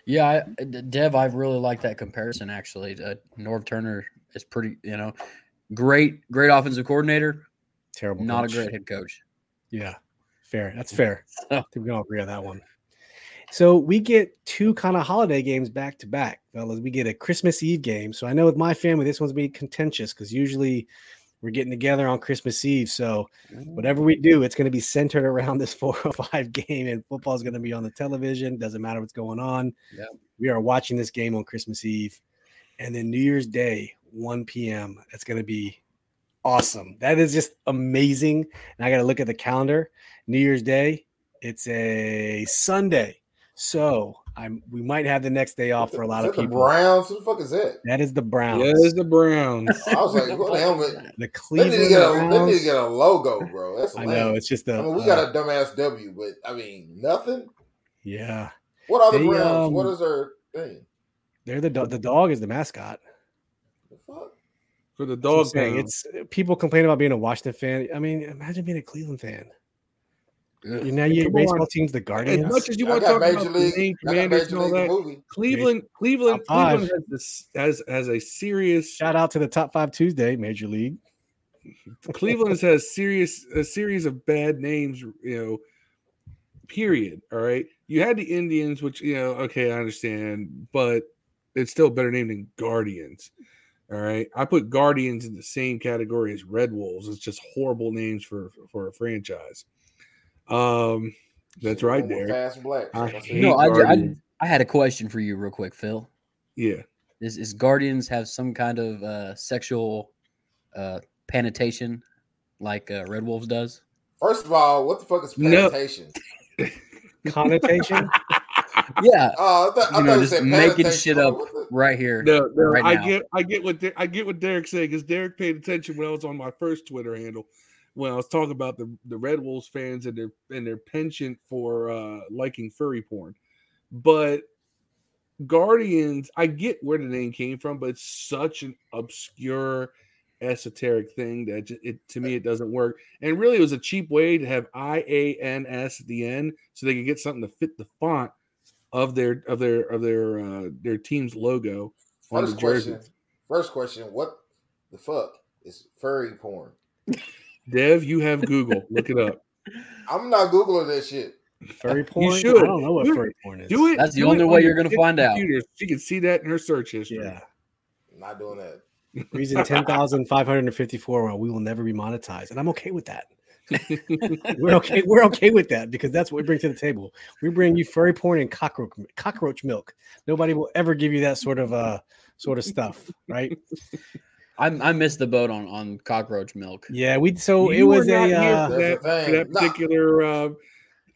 Yeah, Dev, I really like that comparison. Actually, Norv Turner is pretty, great offensive coordinator, terrible, not coach. A great head coach. Yeah, fair. That's fair. I think we all agree on that one. So we get 2 kind of holiday games back to back, fellas. We get a Christmas Eve game. So I know with my family, this one's being contentious because usually we're getting together on Christmas Eve. So whatever we do, it's going to be centered around this 4:05 game, and football is going to be on the television. Doesn't matter what's going on. Yep. We are watching this game on Christmas Eve. And then New Year's Day, 1 p.m. That's going to be awesome. That is just amazing. And I got to look at the calendar. New Year's Day, it's a Sunday. So We might have the next day off for a lot of people. The Browns? Who the fuck is that? That is the Browns. Yeah, it's the Browns. I was like, what the hell? The Cleveland Browns. They need to get a logo, bro. That's lame. I know. It's just a. I mean, we got a dumbass W, but I mean, nothing. Yeah. What are the Browns? What is their thing? They're the dog is the mascot. The fuck? For the dog thing. It's people complain about being a Washington fan. I mean, imagine being a Cleveland fan. You know, your baseball team's the Guardians. As much as you want to talk about the main commanders and all that, Cleveland has a serious shout out to the Top 5 Tuesday Major League. Cleveland has a series of bad names, you know. Period. All right, you had the Indians, which you know, okay, I understand, but it's still a better name than Guardians. All right, I put Guardians in the same category as Red Wolves. It's just horrible names for a franchise. That's right, Derek. I had a question for you real quick, Phil. Yeah. Is Guardians have some kind of sexual penetration like Red Wolves does? First of all, what the fuck is penetration? No. Connotation? Yeah. I thought you said making shit up right here. No, right now. I get what Derek's saying because Derek paid attention when I was on my first Twitter handle. When I was talking about the Red Wolves fans and their penchant for liking furry porn. But Guardians, I get where the name came from, but it's such an obscure, esoteric thing that it doesn't work. And really, it was a cheap way to have IANS at the end, so they could get something to fit the font of their team's logo on the jersey. First question: what the fuck is furry porn? Dev, you have Google. Look it up. I'm not Googling that shit. Furry porn? You should. I don't know what furry porn is. Do it. That's the only way you're going to find out. She can see that in her search history. Yeah. I'm not doing that. Reason 10,554, we will never be monetized. And I'm okay with that. We're okay with that because that's what we bring to the table. We bring you furry porn and cockroach milk. Nobody will ever give you that sort of stuff, right? I missed the boat on cockroach milk. Yeah, was that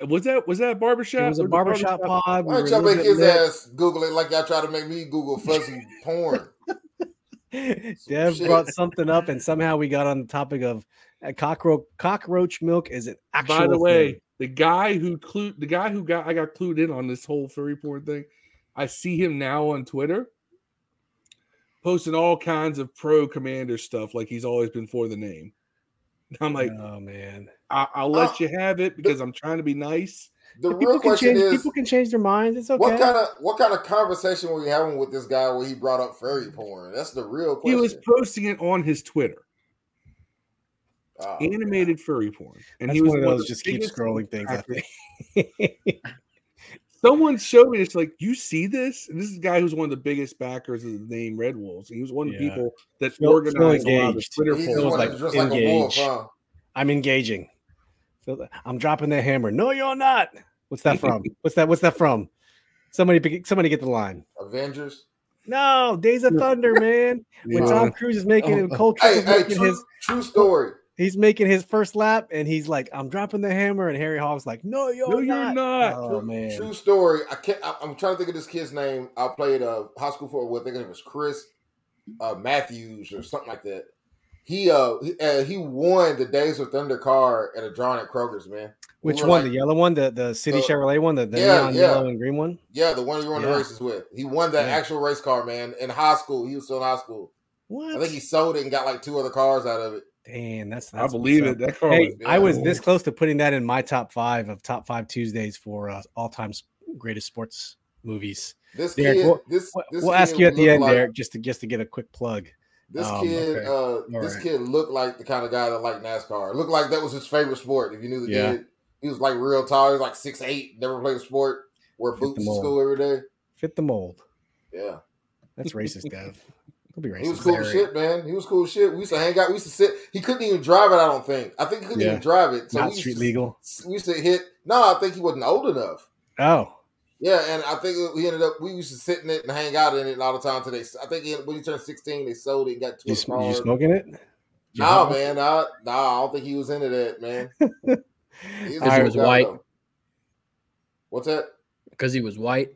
barbershop? It was a barbershop pod. Why don't y'all make his ass Google it like y'all try to make me Google fuzzy porn? Dev brought something up, and somehow we got on the topic of cockroach milk is an actual. By the way, the guy who got clued in on this whole furry porn thing, I see him now on Twitter. Posting all kinds of pro commander stuff like he's always been for the name. I'm like, oh man, I'll let you have it because I'm trying to be nice. The real question is, people can change their minds. It's okay. What kind of conversation were you having with this guy where he brought up furry porn? That's the real question. He was posting it on his Twitter. Animated furry porn, and that's he was one of those just keep scrolling things. I think. Someone showed me it's like, you see this? And this is a guy who's one of the biggest backers of the name Red Wolves. He was one of the people that organized a lot of his Twitter polls. Like a wolf, huh? I'm engaging. I'm dropping that hammer. No, you're not. What's that from? What's that from? Somebody get the line. Avengers? No, Days of Thunder, man. When Tom Cruise is making it, Cole Turner is making his true story. He's making his first lap, and he's like, "I'm dropping the hammer," and Harry Hog's like, "No, you're not." Oh, man. True story. I'm trying to think of this kid's name. I played high school football. I think it was Chris Matthews or something like that. He won the Days of Thunder card at a drawing at Kroger's, man. Which one? Like, the yellow one, the City Chevrolet one, the yellow and green one. Yeah, the one you won the races with. He won that actual race car, man. In high school, he was still in high school. What? I think he sold it and got like 2 other cars out of it. Damn, that's I believe it. That car I was this close to putting that in my top five Tuesdays for all-time greatest sports movies. This Derek, kid, we'll ask you at the end, like, Derek, just to get a quick plug. This kid, okay. Kid looked like the kind of guy that liked NASCAR. Looked like that was his favorite sport. If you knew the kid, he was like real tall. He was like 6'8", never played a sport. Wore boots to school every day. Fit the mold. Yeah, that's racist, Dev. Be racist, he was cool as shit, man. He was cool as shit. We used to hang out. We used to sit. He couldn't even drive it, I don't think. I think he couldn't even drive it. So not street legal. We used to hit. No, I think he wasn't old enough. Oh. Yeah, and I think we ended up, we used to sit in it and hang out in it all the time today. I think when he turned 16, they sold it and got 2 cars. You smoking it? No, man. I don't think he was into that, man. Because he was white. Though. What's that? Because he was white.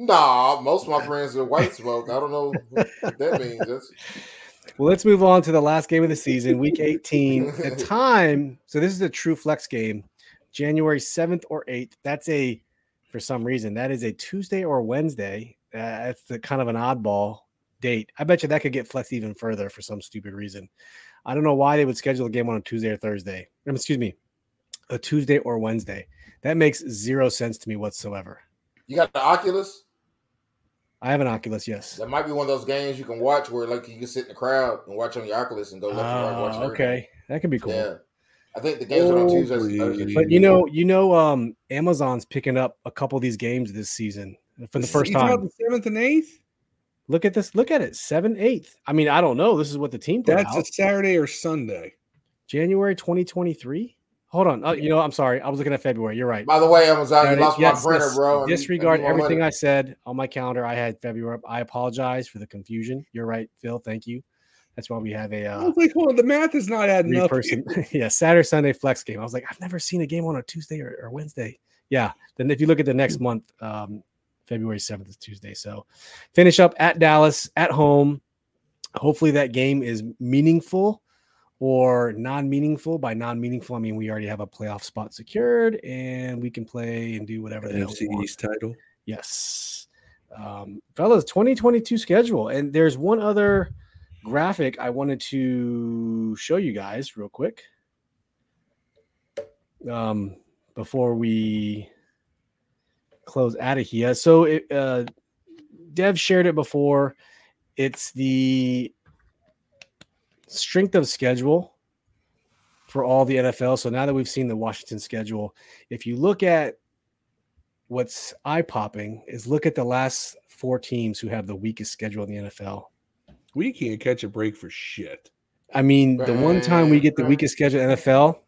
Nah, most of my friends are white smoke. I don't know what that means. Well, let's move on to the last game of the season, Week 18. The time, so this is a true flex game, January 7th or 8th. That's a, for some reason, that is a Tuesday or Wednesday. That's the kind of an oddball date. I bet you that could get flexed even further for some stupid reason. I don't know why they would schedule a game on a Tuesday or Thursday. Excuse me, a Tuesday or Wednesday. That makes 0 sense to me whatsoever. You got the Oculus? I have an Oculus, yes. That might be one of those games you can watch where, like, you can sit in the crowd and watch on your Oculus and go left and right. Watch okay, that could be cool. Yeah, I think the games are on Tuesdays. But you know, Amazon's picking up a couple of these games this season for the first time. The 7th and 8th. Look at this. Look at it. 7th, 8th. I mean, I don't know. This is what the team put out. That's a Saturday or Sunday. January 2023. Hold on. You know, I'm sorry. I was looking at February. You're right. By the way, Amazon, you lost my printer, bro. Disregard everything I said on my calendar. I had February up. I apologize for the confusion. You're right, Phil. Thank you. That's why we have a. I was like, hold on. The math is not adding up. Yeah, Saturday, Sunday flex game. I was like, I've never seen a game on a Tuesday or Wednesday. Yeah. Then if you look at the next month, February 7th is Tuesday. So finish up at Dallas at home. Hopefully that game is meaningful. Or non-meaningful. By non-meaningful, I mean we already have a playoff spot secured, and we can play and do whatever the hell we want. NFC East title. Yes, fellas. 2022 schedule, and there's one other graphic I wanted to show you guys real quick before we close out of here. So, Dev shared it before. It's the strength of schedule for all the NFL. So now that we've seen the Washington schedule, if you look at what's eye-popping is look at the last 4 teams who have the weakest schedule in the NFL. We can't catch a break for shit. I mean, the one time we get the weakest schedule in the NFL,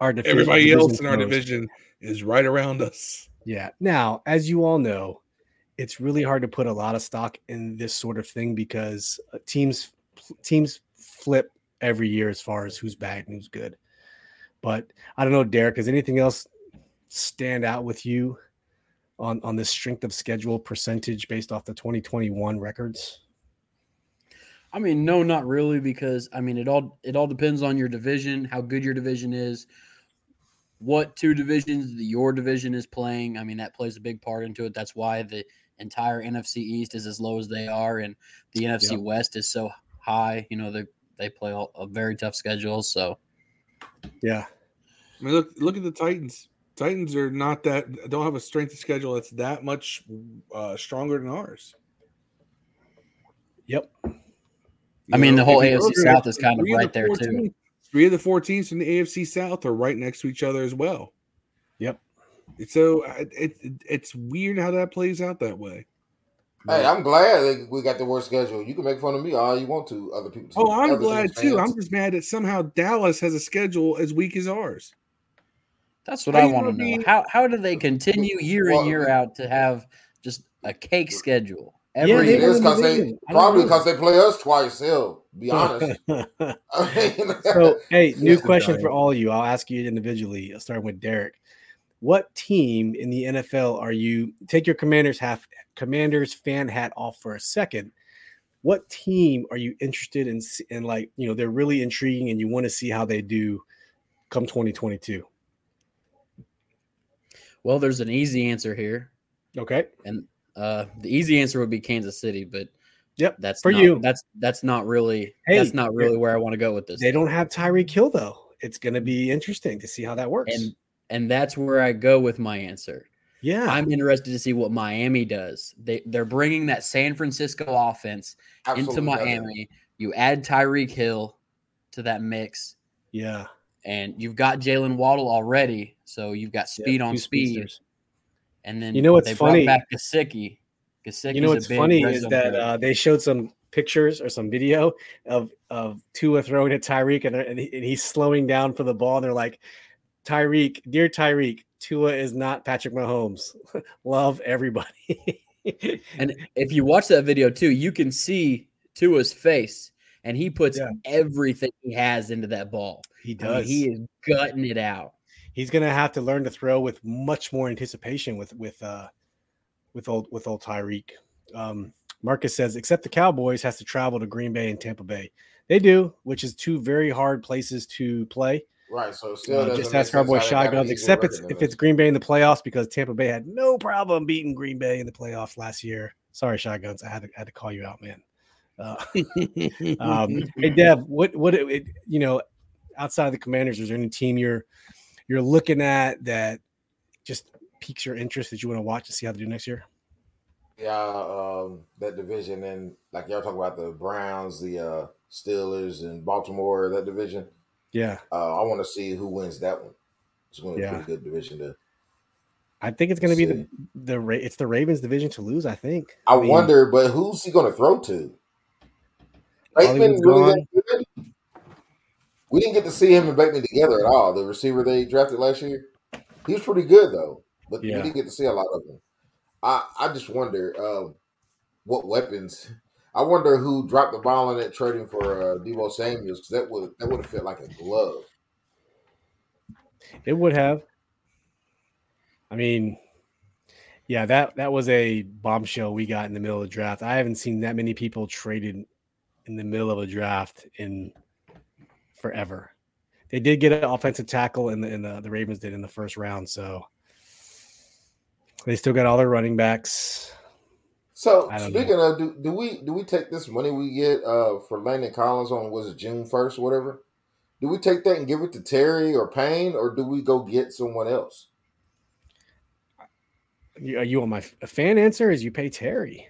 everybody else in our division is right around us. Yeah. Now, as you all know, it's really hard to put a lot of stock in this sort of thing because teams flip every year as far as who's bad and who's good. But I don't know, Derek, does anything else stand out with you on the strength of schedule percentage based off the 2021 records? I mean, no, not really, because I mean, it all depends on your division, how good your division is, what two divisions your division is playing. I mean, that plays a big part into it. That's why the entire NFC East is as low as they are, and the NFC West is so high. You know, they play a very tough schedule. So, yeah. I mean, look at the Titans. Titans are not that – don't have a strength of schedule that's that much stronger than ours. Yep. I mean, the whole AFC South is kind of right there, too. 3 of the 4 teams from the AFC South are right next to each other as well. Yep. So it's weird how that plays out that way. Hey, I'm glad that we got the worst schedule. You can make fun of me all you want to, other people. Oh, I'm glad too. I'm just mad that somehow Dallas has a schedule as weak as ours. That's what I want to know. How do they continue year in, year out to have just a cake schedule? Probably because they play us twice. Hell, be honest. So, hey, new question for all of you. I'll ask you individually. I'll start with Derek. What team in the NFL are you? Take your Commanders fan hat off for a second. What team are you interested in? And like, you know, they're really intriguing, and you want to see how they do come 2022. Well, there's an easy answer here. Okay, and the easy answer would be Kansas City, but yep, that's not really where I want to go with this. They don't have Tyreek Hill though. It's going to be interesting to see how that works. And that's where I go with my answer. Yeah. I'm interested to see what Miami does. They're bringing that San Francisco offense into Miami. You add Tyreek Hill to that mix. Yeah. And you've got Jalen Waddle already, so you've got speed on speed. Speedsters. And then you know what's funny? Brought back Gesicki. You know what's funny is that they showed some pictures or some video of Tua throwing at Tyreek, and he's slowing down for the ball, and they're like, Tyreek, dear Tyreek, Tua is not Patrick Mahomes. Love everybody. And if you watch that video too, you can see Tua's face, and he puts everything he has into that ball. He does. I mean, he is gutting it out. He's going to have to learn to throw with much more anticipation with with old Tyreek. Marcus says, except the Cowboys has to travel to Green Bay and Tampa Bay. They do, which is two very hard places to play. Right, so still just ask our boy Shotguns, except if it's Green Bay in the playoffs, because Tampa Bay had no problem beating Green Bay in the playoffs last year. Sorry, Shotguns, I had to call you out, man. Hey, Dev, what outside of the Commanders, is there any team you're looking at that just piques your interest that you want to watch to see how they do next year? Yeah, that division, and like y'all talk about the Browns, the Steelers, and Baltimore, that division. Yeah, I want to see who wins that one. It's going to be a pretty good division to. I think it's going to be it's the Ravens division to lose. I think. I mean, wonder, but who's he going to throw to? Bateman really that good? We didn't get to see him and Bateman together at all. The receiver they drafted last year, he was pretty good though, but we didn't get to see a lot of him. I just wonder what weapons. I wonder who dropped the ball in that trading for Deebo Samuels, because that would have fit like a glove. It would have. I mean, yeah, that was a bombshell we got in the middle of the draft. I haven't seen that many people traded in the middle of a draft in forever. They did get an offensive tackle, and the Ravens did in the first round. So they still got all their running backs. So speaking of, do we take this money we get for Landon Collins on, was it June 1st, whatever? Do we take that and give it to Terry or Payne, or do we go get someone else? Are you on a fan answer? Is you pay Terry?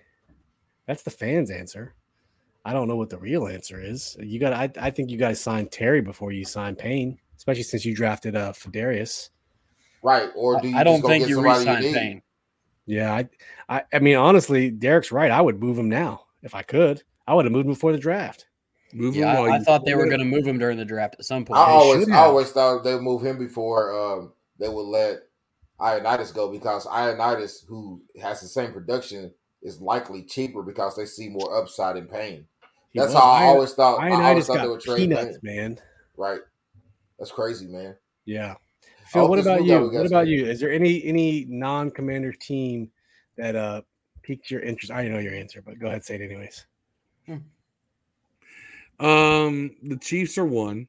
That's the fans' answer. I don't know what the real answer is. I think you guys signed Terry before you signed Payne, especially since you drafted Fidarius. Right, or do you? I don't think you re-signed Payne. Yeah, I mean, honestly, Derek's right. I would move him now if I could. I would have moved him before the draft. I thought they were going to move him during the draft at some point. I always thought they'd move him before they would let Ioannidis go, because Ioannidis, who has the same production, is likely cheaper because they see more upside in Payne. That's how I always thought. Ioannidis they would trade peanuts, man. Right, that's crazy, man. Yeah. Phil, what about you? What about you? Is there any non-Commander team that piqued your interest? I know your answer, but go ahead and say it anyways. The Chiefs are one.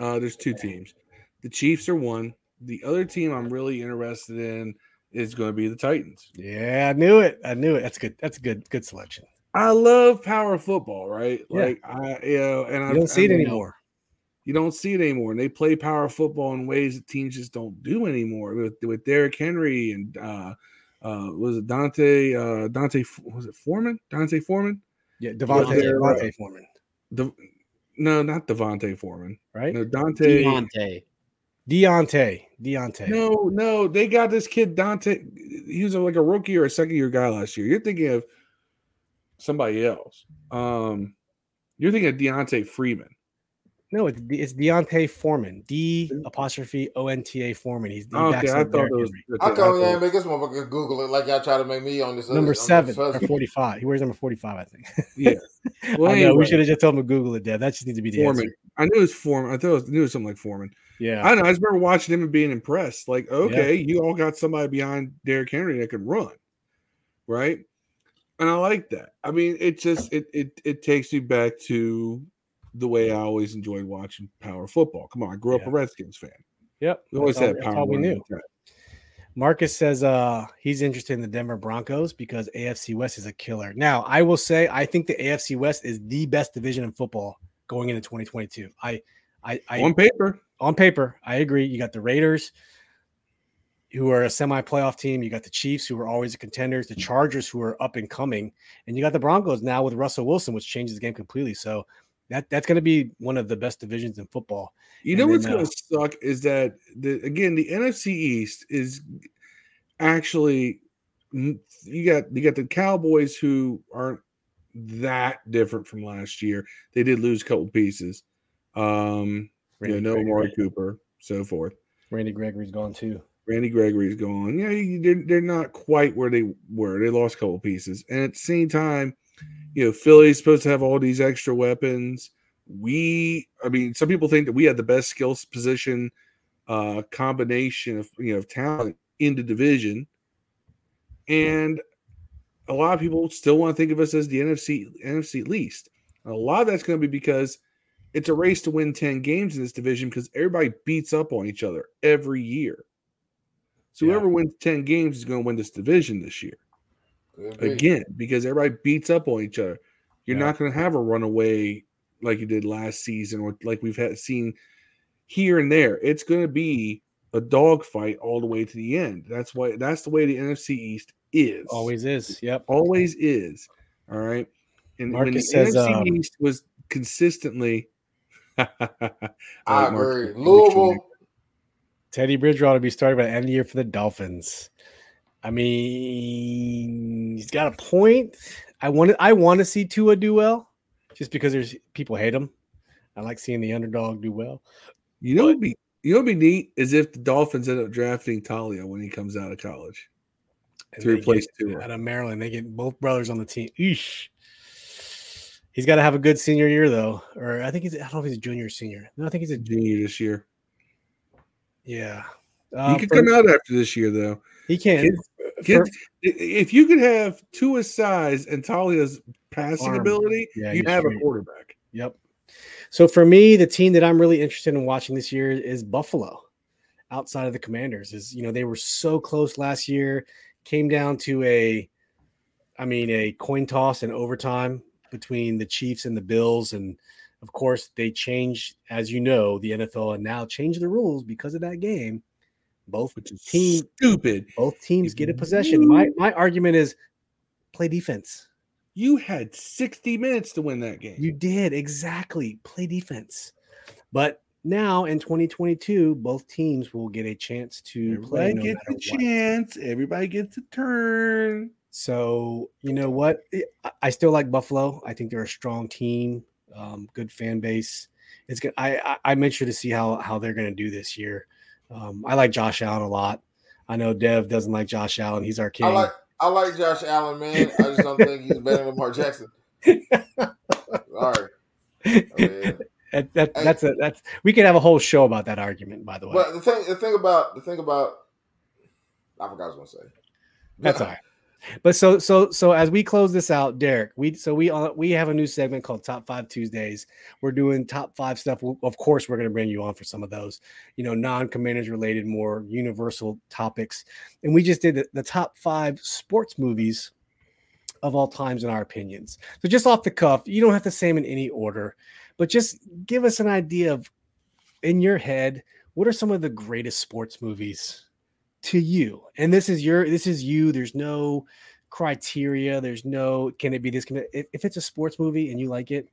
There's two teams. The Chiefs are one. The other team I'm really interested in is going to be the Titans. Yeah, I knew it. That's a good selection. I love power football, right? Yeah. Like I don't see it anymore. You don't see it anymore, and they play power football in ways that teams just don't do anymore. With Derrick Henry and was it Dante? Was it Foreman? Dante Foreman? Yeah, Devontae Foreman. No, not Devontae Foreman. Right? No, Dante. Deontay. No, they got this kid Dante. He was like a rookie or a second year guy last year. You're thinking of somebody else. You're thinking of Deontay Freeman. No, it's Deontay Foreman. D'_ONTA Foreman. He's okay. I thought it was. I told you, make this motherfucker Google it like y'all try to make me on this. Number 7 or 45. He wears number 45, I think. Yeah. Well, anyway. We should have just told him to Google it, Dad. That just needs to be the Foreman. Answer. I knew it was Foreman. I knew it was something like Foreman. Yeah. I don't know. I just remember watching him and being impressed. Like, okay, you all got somebody behind Derrick Henry that can run, right? And I like that. I mean, it just it takes you back to the way I always enjoyed watching power football. Come on, I grew up a Redskins fan. Yep. We always had power. That's all we knew. Marcus says he's interested in the Denver Broncos because AFC West is a killer. Now, I will say I think the AFC West is the best division in football going into 2022. I on paper, I agree. You got the Raiders, who are a semi-playoff team. You got the Chiefs, who are always the contenders, the Chargers, who are up and coming, and you got the Broncos now with Russell Wilson, which changes the game completely. So That's going to be one of the best divisions in football. You know what's going to suck is that, the NFC East is actually – you got the Cowboys, who aren't that different from last year. They did lose a couple piees. No Amari Cooper, so forth. Randy Gregory's gone too. Yeah, they're not quite where they were. They lost a couple pieces. And at the same time, Philly's supposed to have all these extra weapons. Some people think that we had the best skills position combination of talent in the division. And a lot of people still want to think of us as the NFC least. And a lot of that's going to be because it's a race to win 10 games in this division because everybody beats up on each other every year. So whoever wins 10 games is going to win this division this year. Again, because everybody beats up on each other. You're not going to have a runaway like you did last season or like we've had seen here and there. It's going to be a dogfight all the way to the end. That's why. That's the way the NFC East is. Always is. Yep. Always is. All right. And Marcus when the says, NFC East was consistently I agree. Louisville. Teddy Bridgewater to be started by the end of the year for the Dolphins. I mean, he's got a point. I want to see Tua do well, just because there's people hate him. I like seeing the underdog do well. You know what'd be neat is if the Dolphins end up drafting Talia when he comes out of college and to replace Tua. Out of Maryland, they get both brothers on the team. Eesh. He's got to have a good senior year though, or I don't know if he's a junior or senior. No, I think he's a junior this year. Yeah. He could come out after this year, though. He can. If you could have Tua's size and Talia's passing ability, you'd have a quarterback. Yep. So for me, the team that I'm really interested in watching this year is Buffalo. Outside of the Commanders, they were so close last year. Came down to a coin toss in overtime between the Chiefs and the Bills, and of course they changed, as you know, the NFL and now changed the rules because of that game. Both teams get a possession. My argument is play defense. You had 60 minutes to win that game. You did, exactly. Play defense. But now in 2022, both teams will get a chance to play. Everybody gets a chance. Everybody gets a turn. So, you know what? I still like Buffalo. I think they're a strong team, good fan base. It's good. I'm interested to see how they're going to do this year. I like Josh Allen a lot. I know Dev doesn't like Josh Allen. He's our king. I like Josh Allen, man. I just don't think he's better than Lamar Jackson. Sorry. We could have a whole show about that argument, by the way. But the thing about I forgot what I was going to say. That's all right. But so as we close this out, Derek, we have a new segment called Top 5 Tuesdays. We're doing top 5 stuff. Of course, we're going to bring you on for some of those, non-Commanders related, more universal topics. And we just did the top 5 sports movies of all times in our opinions. So just off the cuff, you don't have to say them in any order, but just give us an idea of, in your head, what are some of the greatest sports movies to you? And this is you. There's no criteria. There's no, can it be this? If it's a sports movie and you like it,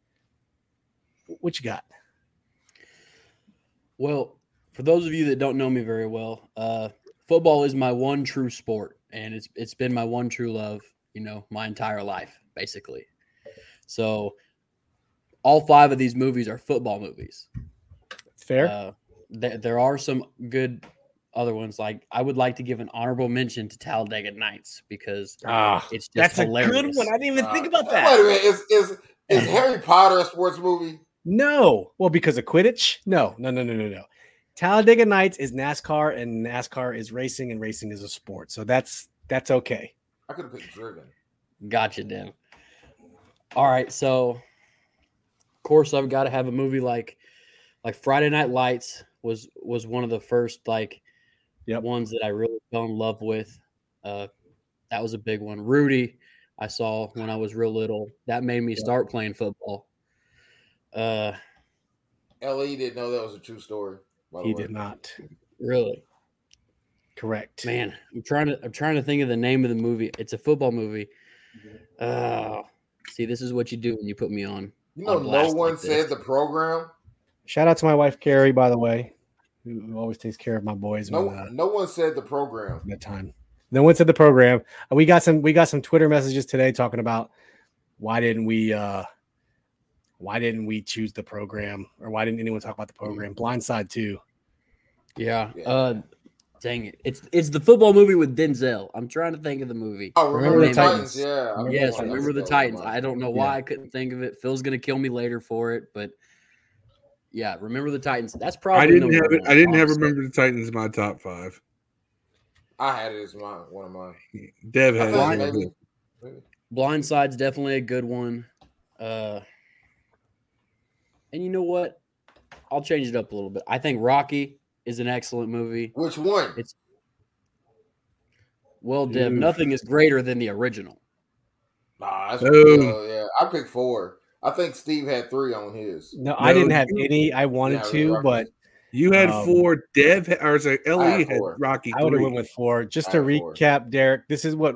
what you got? Well, for those of you that don't know me very well, football is my one true sport, and it's been my one true love, my entire life, basically. So all 5 of these movies are football movies. Fair. There are some good other ones. Like, I would like to give an honorable mention to Talladega Nights because it's just hilarious. That's a good one. I didn't even think about that. Wait a minute. Is Harry Potter a sports movie? No. Well, because of Quidditch? No. Talladega Nights is NASCAR, and NASCAR is racing, and racing is a sport. So that's okay. I could have picked Driven. Gotcha, Dan. All right. So, of course, I've got to have a movie like Friday Night Lights was one of the first, ones that I really fell in love with. That was a big one. Rudy, I saw when I was real little. That made me start playing football. L.E. didn't know that was a true story. He did not. Really? Correct. Man, I'm trying to think of the name of the movie. It's a football movie. See, this is what you do when you put me on. No one said the program. Shout out to my wife, Carrie, by the way, who always takes care of my boys. No one said the program. That time. No one said the program. We got some Twitter messages today talking about why didn't we choose the program, or why didn't anyone talk about the program? Blindside too. Yeah. Dang it. It's the football movie with Denzel. I'm trying to think of the movie. Oh, remember the Titans. Yeah. Remember the Titans. I don't know why I couldn't think of it. Phil's gonna kill me later for it, but yeah, Remember the Titans. That's probably I didn't have Remember the Titans in my top 5. I had it as one of mine. Dev had it. Blindside's definitely a good one. And you know what? I'll change it up a little bit. I think Rocky is an excellent movie. Which one? It's Deb, nothing is greater than the original. Nah, that's I picked 4. I think Steve had 3 on his. No, I didn't have any. I wanted to, but you had 4. Deb or L.E. had Rocky 3. I would have went with 4. Just to recap, 4. Derek, this is what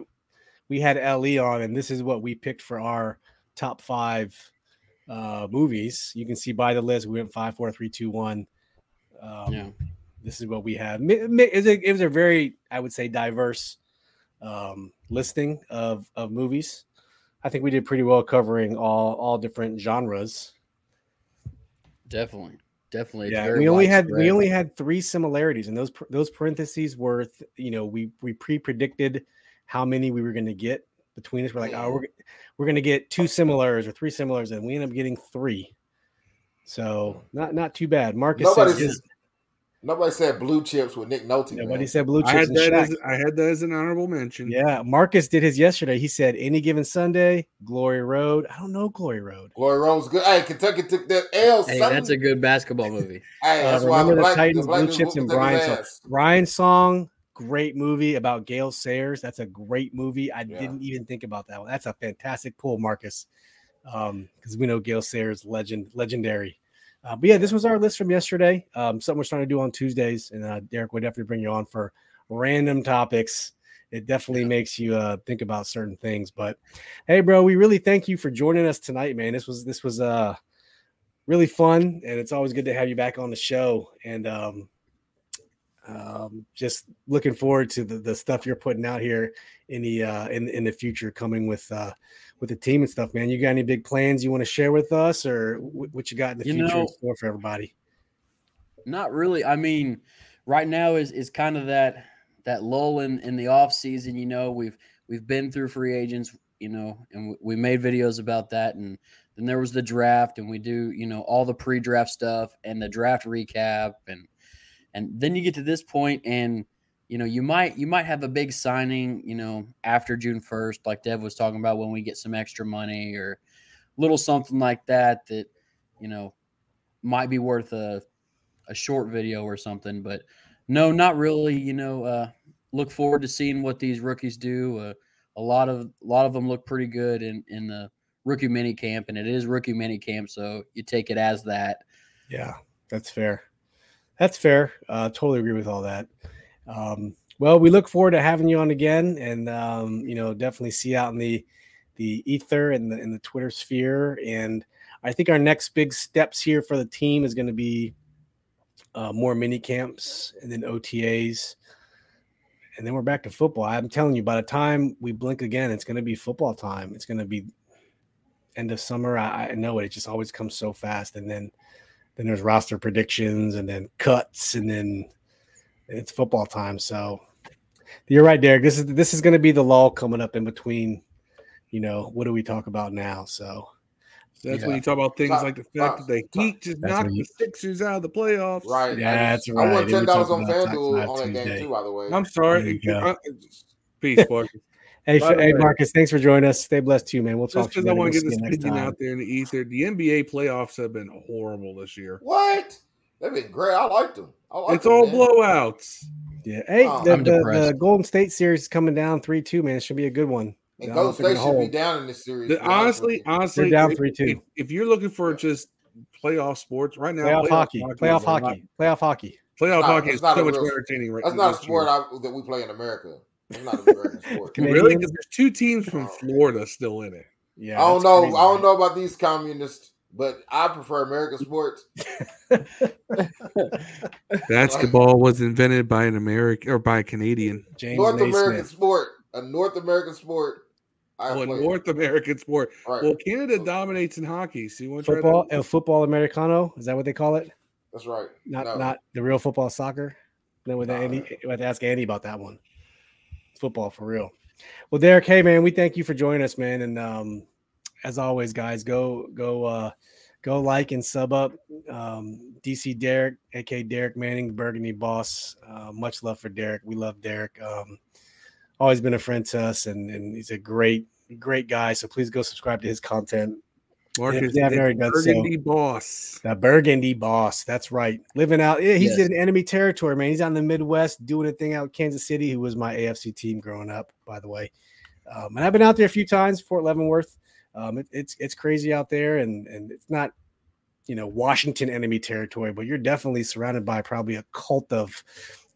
we had L.E. on, and this is what we picked for our top 5 movies. You can see by the list, we went 5, 4, 3, 2, 1. This is what we have. It was a very, I would say, diverse listing of movies. I think we did pretty well covering all different genres. Definitely. Yeah, we only had 3 similarities, and those parentheses were, we pre-predicted how many we were going to get between us. We're like, we're going to get 2 similars or 3 similars, and we end up getting 3. So not too bad. Marcus says. Nobody said blue chips with Nick Nolte. Nobody said blue chips. I had that as an honorable mention. Yeah, Marcus did his yesterday. He said any given Sunday, Glory Road. I don't know Glory Road. Glory Road's good. Hey, Kentucky took that L. Hey, Sunday. That's a good basketball movie. Hey, that's why remember the Titans, blue chips, and Brian's Song. Brian's Song, great movie about Gale Sayers. That's a great movie. I didn't even think about that one. That's a fantastic pull, Marcus, because we know Gale Sayers, legendary. But yeah, this was our list from yesterday. Something we're starting to do on Tuesdays, and Derek would definitely bring you on for random topics. It definitely makes you think about certain things. But hey, bro, we really thank you for joining us tonight, man. This was really fun, and it's always good to have you back on the show. And just looking forward to the stuff you're putting out here in the in the future, coming with the team and stuff, man. You got any big plans you want to share with us, or what you got in the future in store for everybody? Not really. I mean, right now is kind of that lull in the off season. We've been through free agents, and we made videos about that. And then there was the draft, and we do, all the pre-draft stuff and the draft recap. And then you get to this point, and you might have a big signing, after June 1st, like Dev was talking about, when we get some extra money or little something like that, might be worth a short video or something. But no, not really. Look forward to seeing what these rookies do. A lot of them look pretty good in the rookie mini camp, and it is rookie mini camp, so you take it as that. Yeah, that's fair. Totally agree with all that. Well, we look forward to having you on again, and definitely see you out in the ether and in the Twitter sphere. And I think our next big steps here for the team is going to be more mini camps and then OTAs, and then we're back to football. I'm telling you, by the time we blink again, it's going to be football time. It's going to be end of summer. I know it. It just always comes so fast, and then there's roster predictions, and then cuts, and then it's football time. So you're right, Derek. This is going to be the lull coming up in between, what do we talk about now? So that's when you talk about things like the fact that the Heat just knocked the Sixers out of the playoffs. Right. Yeah, that's right. I won $10 on FanDuel on that game too, by the way. I'm sorry. Peace, Marcus. Hey, Marcus, thanks for joining us. Stay blessed too, man. We'll talk to you. Just because I want to get this opinion out there in the ether. The NBA playoffs have been horrible this year. What? They've been great. I liked them. It's all blowouts. Yeah. Hey, the Golden State series is coming down 3-2, man. It should be a good one. And Golden State should be down in this series. Honestly, they're down 3-2. If you're looking for just playoff sports right now, playoff hockey. Playoff hockey is so much more entertaining right now. That's not a sport that we play in America. It's not an American sport. Really? Because there's 2 teams from Florida still in it. Yeah. I don't know. I don't know about these communists. But I prefer American sports. Basketball was invented by an American or by a Canadian. James North American Smith. Sport. A North American sport. American sport. Right. Well, Canada dominates in hockey. So you want to try that? El football americano? Is that what they call it? That's right. Not the real football, soccer. Then with Andy, I have to ask Andy about that one. Football for real. Well, Derek, hey man, we thank you for joining us, man, and as always, guys, go like and sub up DC Derek, aka Derek Manning, Burgundy Boss. Much love for Derek. We love Derek. Always been a friend to us, and he's a great, great guy. So please go subscribe to his content. Marcus, Burgundy Boss. The Burgundy Boss. That's right. Living out. Yeah, he's in enemy territory, man. He's out in the Midwest doing a thing out in Kansas City, who was my AFC team growing up, by the way. And I've been out there a few times, Fort Leavenworth. It's crazy out there, and it's not, you know, Washington enemy territory, but you're definitely surrounded by probably a cult of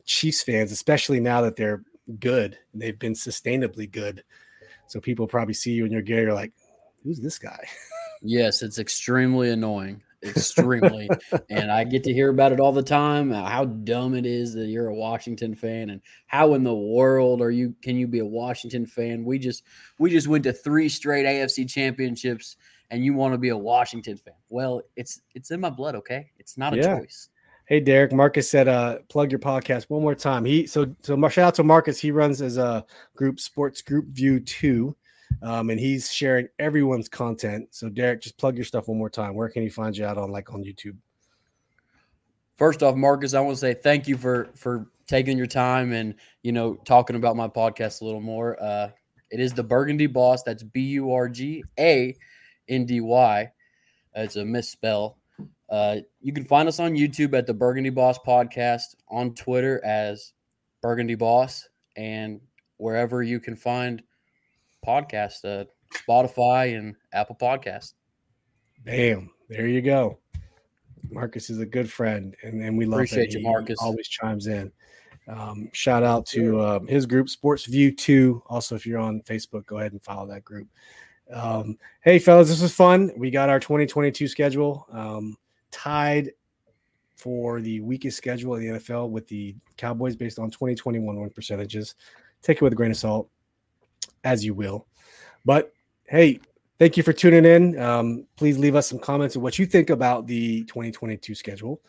Chiefs fans, especially now that they're good. They've been sustainably good. So people probably see you in your gear. You're like, who's this guy? Yes, it's extremely annoying. Extremely. And I get to hear about it all the time, how dumb it is that you're a Washington fan, and how in the world are you, can you be a Washington fan? We just went to 3 straight AFC championships, and you want to be a Washington fan. Well, it's in my blood, okay? It's not a choice. Hey, Derek, Marcus said, plug your podcast one more time. So shout out to Marcus. He runs as a group, Sports Group View 2. And he's sharing everyone's content. So, Derek, just plug your stuff one more time. Where can he find you out on, like, on YouTube? First off, Marcus, I want to say thank you for taking your time and, you know, talking about my podcast a little more. It is the Burgundy Boss. That's Burgandy. It's a misspell. You can find us on YouTube at the Burgundy Boss Podcast, on Twitter as Burgundy Boss, and wherever you can find podcast, Spotify and Apple Podcasts. Bam. There you go. Marcus is a good friend, and we love appreciate you, Marcus. Always chimes in. Shout out to his group, Sports View 2. Also, if you're on Facebook, go ahead and follow that group. Hey, fellas, this was fun. We got our 2022 schedule tied for the weakest schedule in the NFL with the Cowboys based on 2021 win percentages. Take it with a grain of salt, as you will. But, hey, thank you for tuning in. Please leave us some comments of what you think about the 2022 schedule.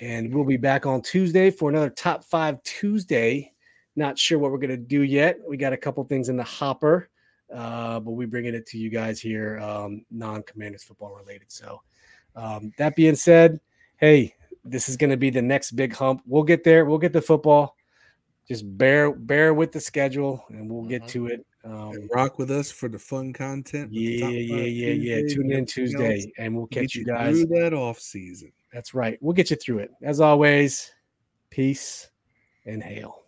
And we'll be back on Tuesday for another Top 5 Tuesday. Not sure what we're going to do yet. We got a couple things in the hopper, but we're bringing it to you guys here, non-Commanders football related. So that being said, hey, this is going to be the next big hump. We'll get there. We'll get the football. Just bear with the schedule, and we'll get to it. Rock with us for the fun content. Yeah. Tune in Tuesday, and we'll catch you guys through that off season. That's right. We'll get you through it. As always, peace and hail.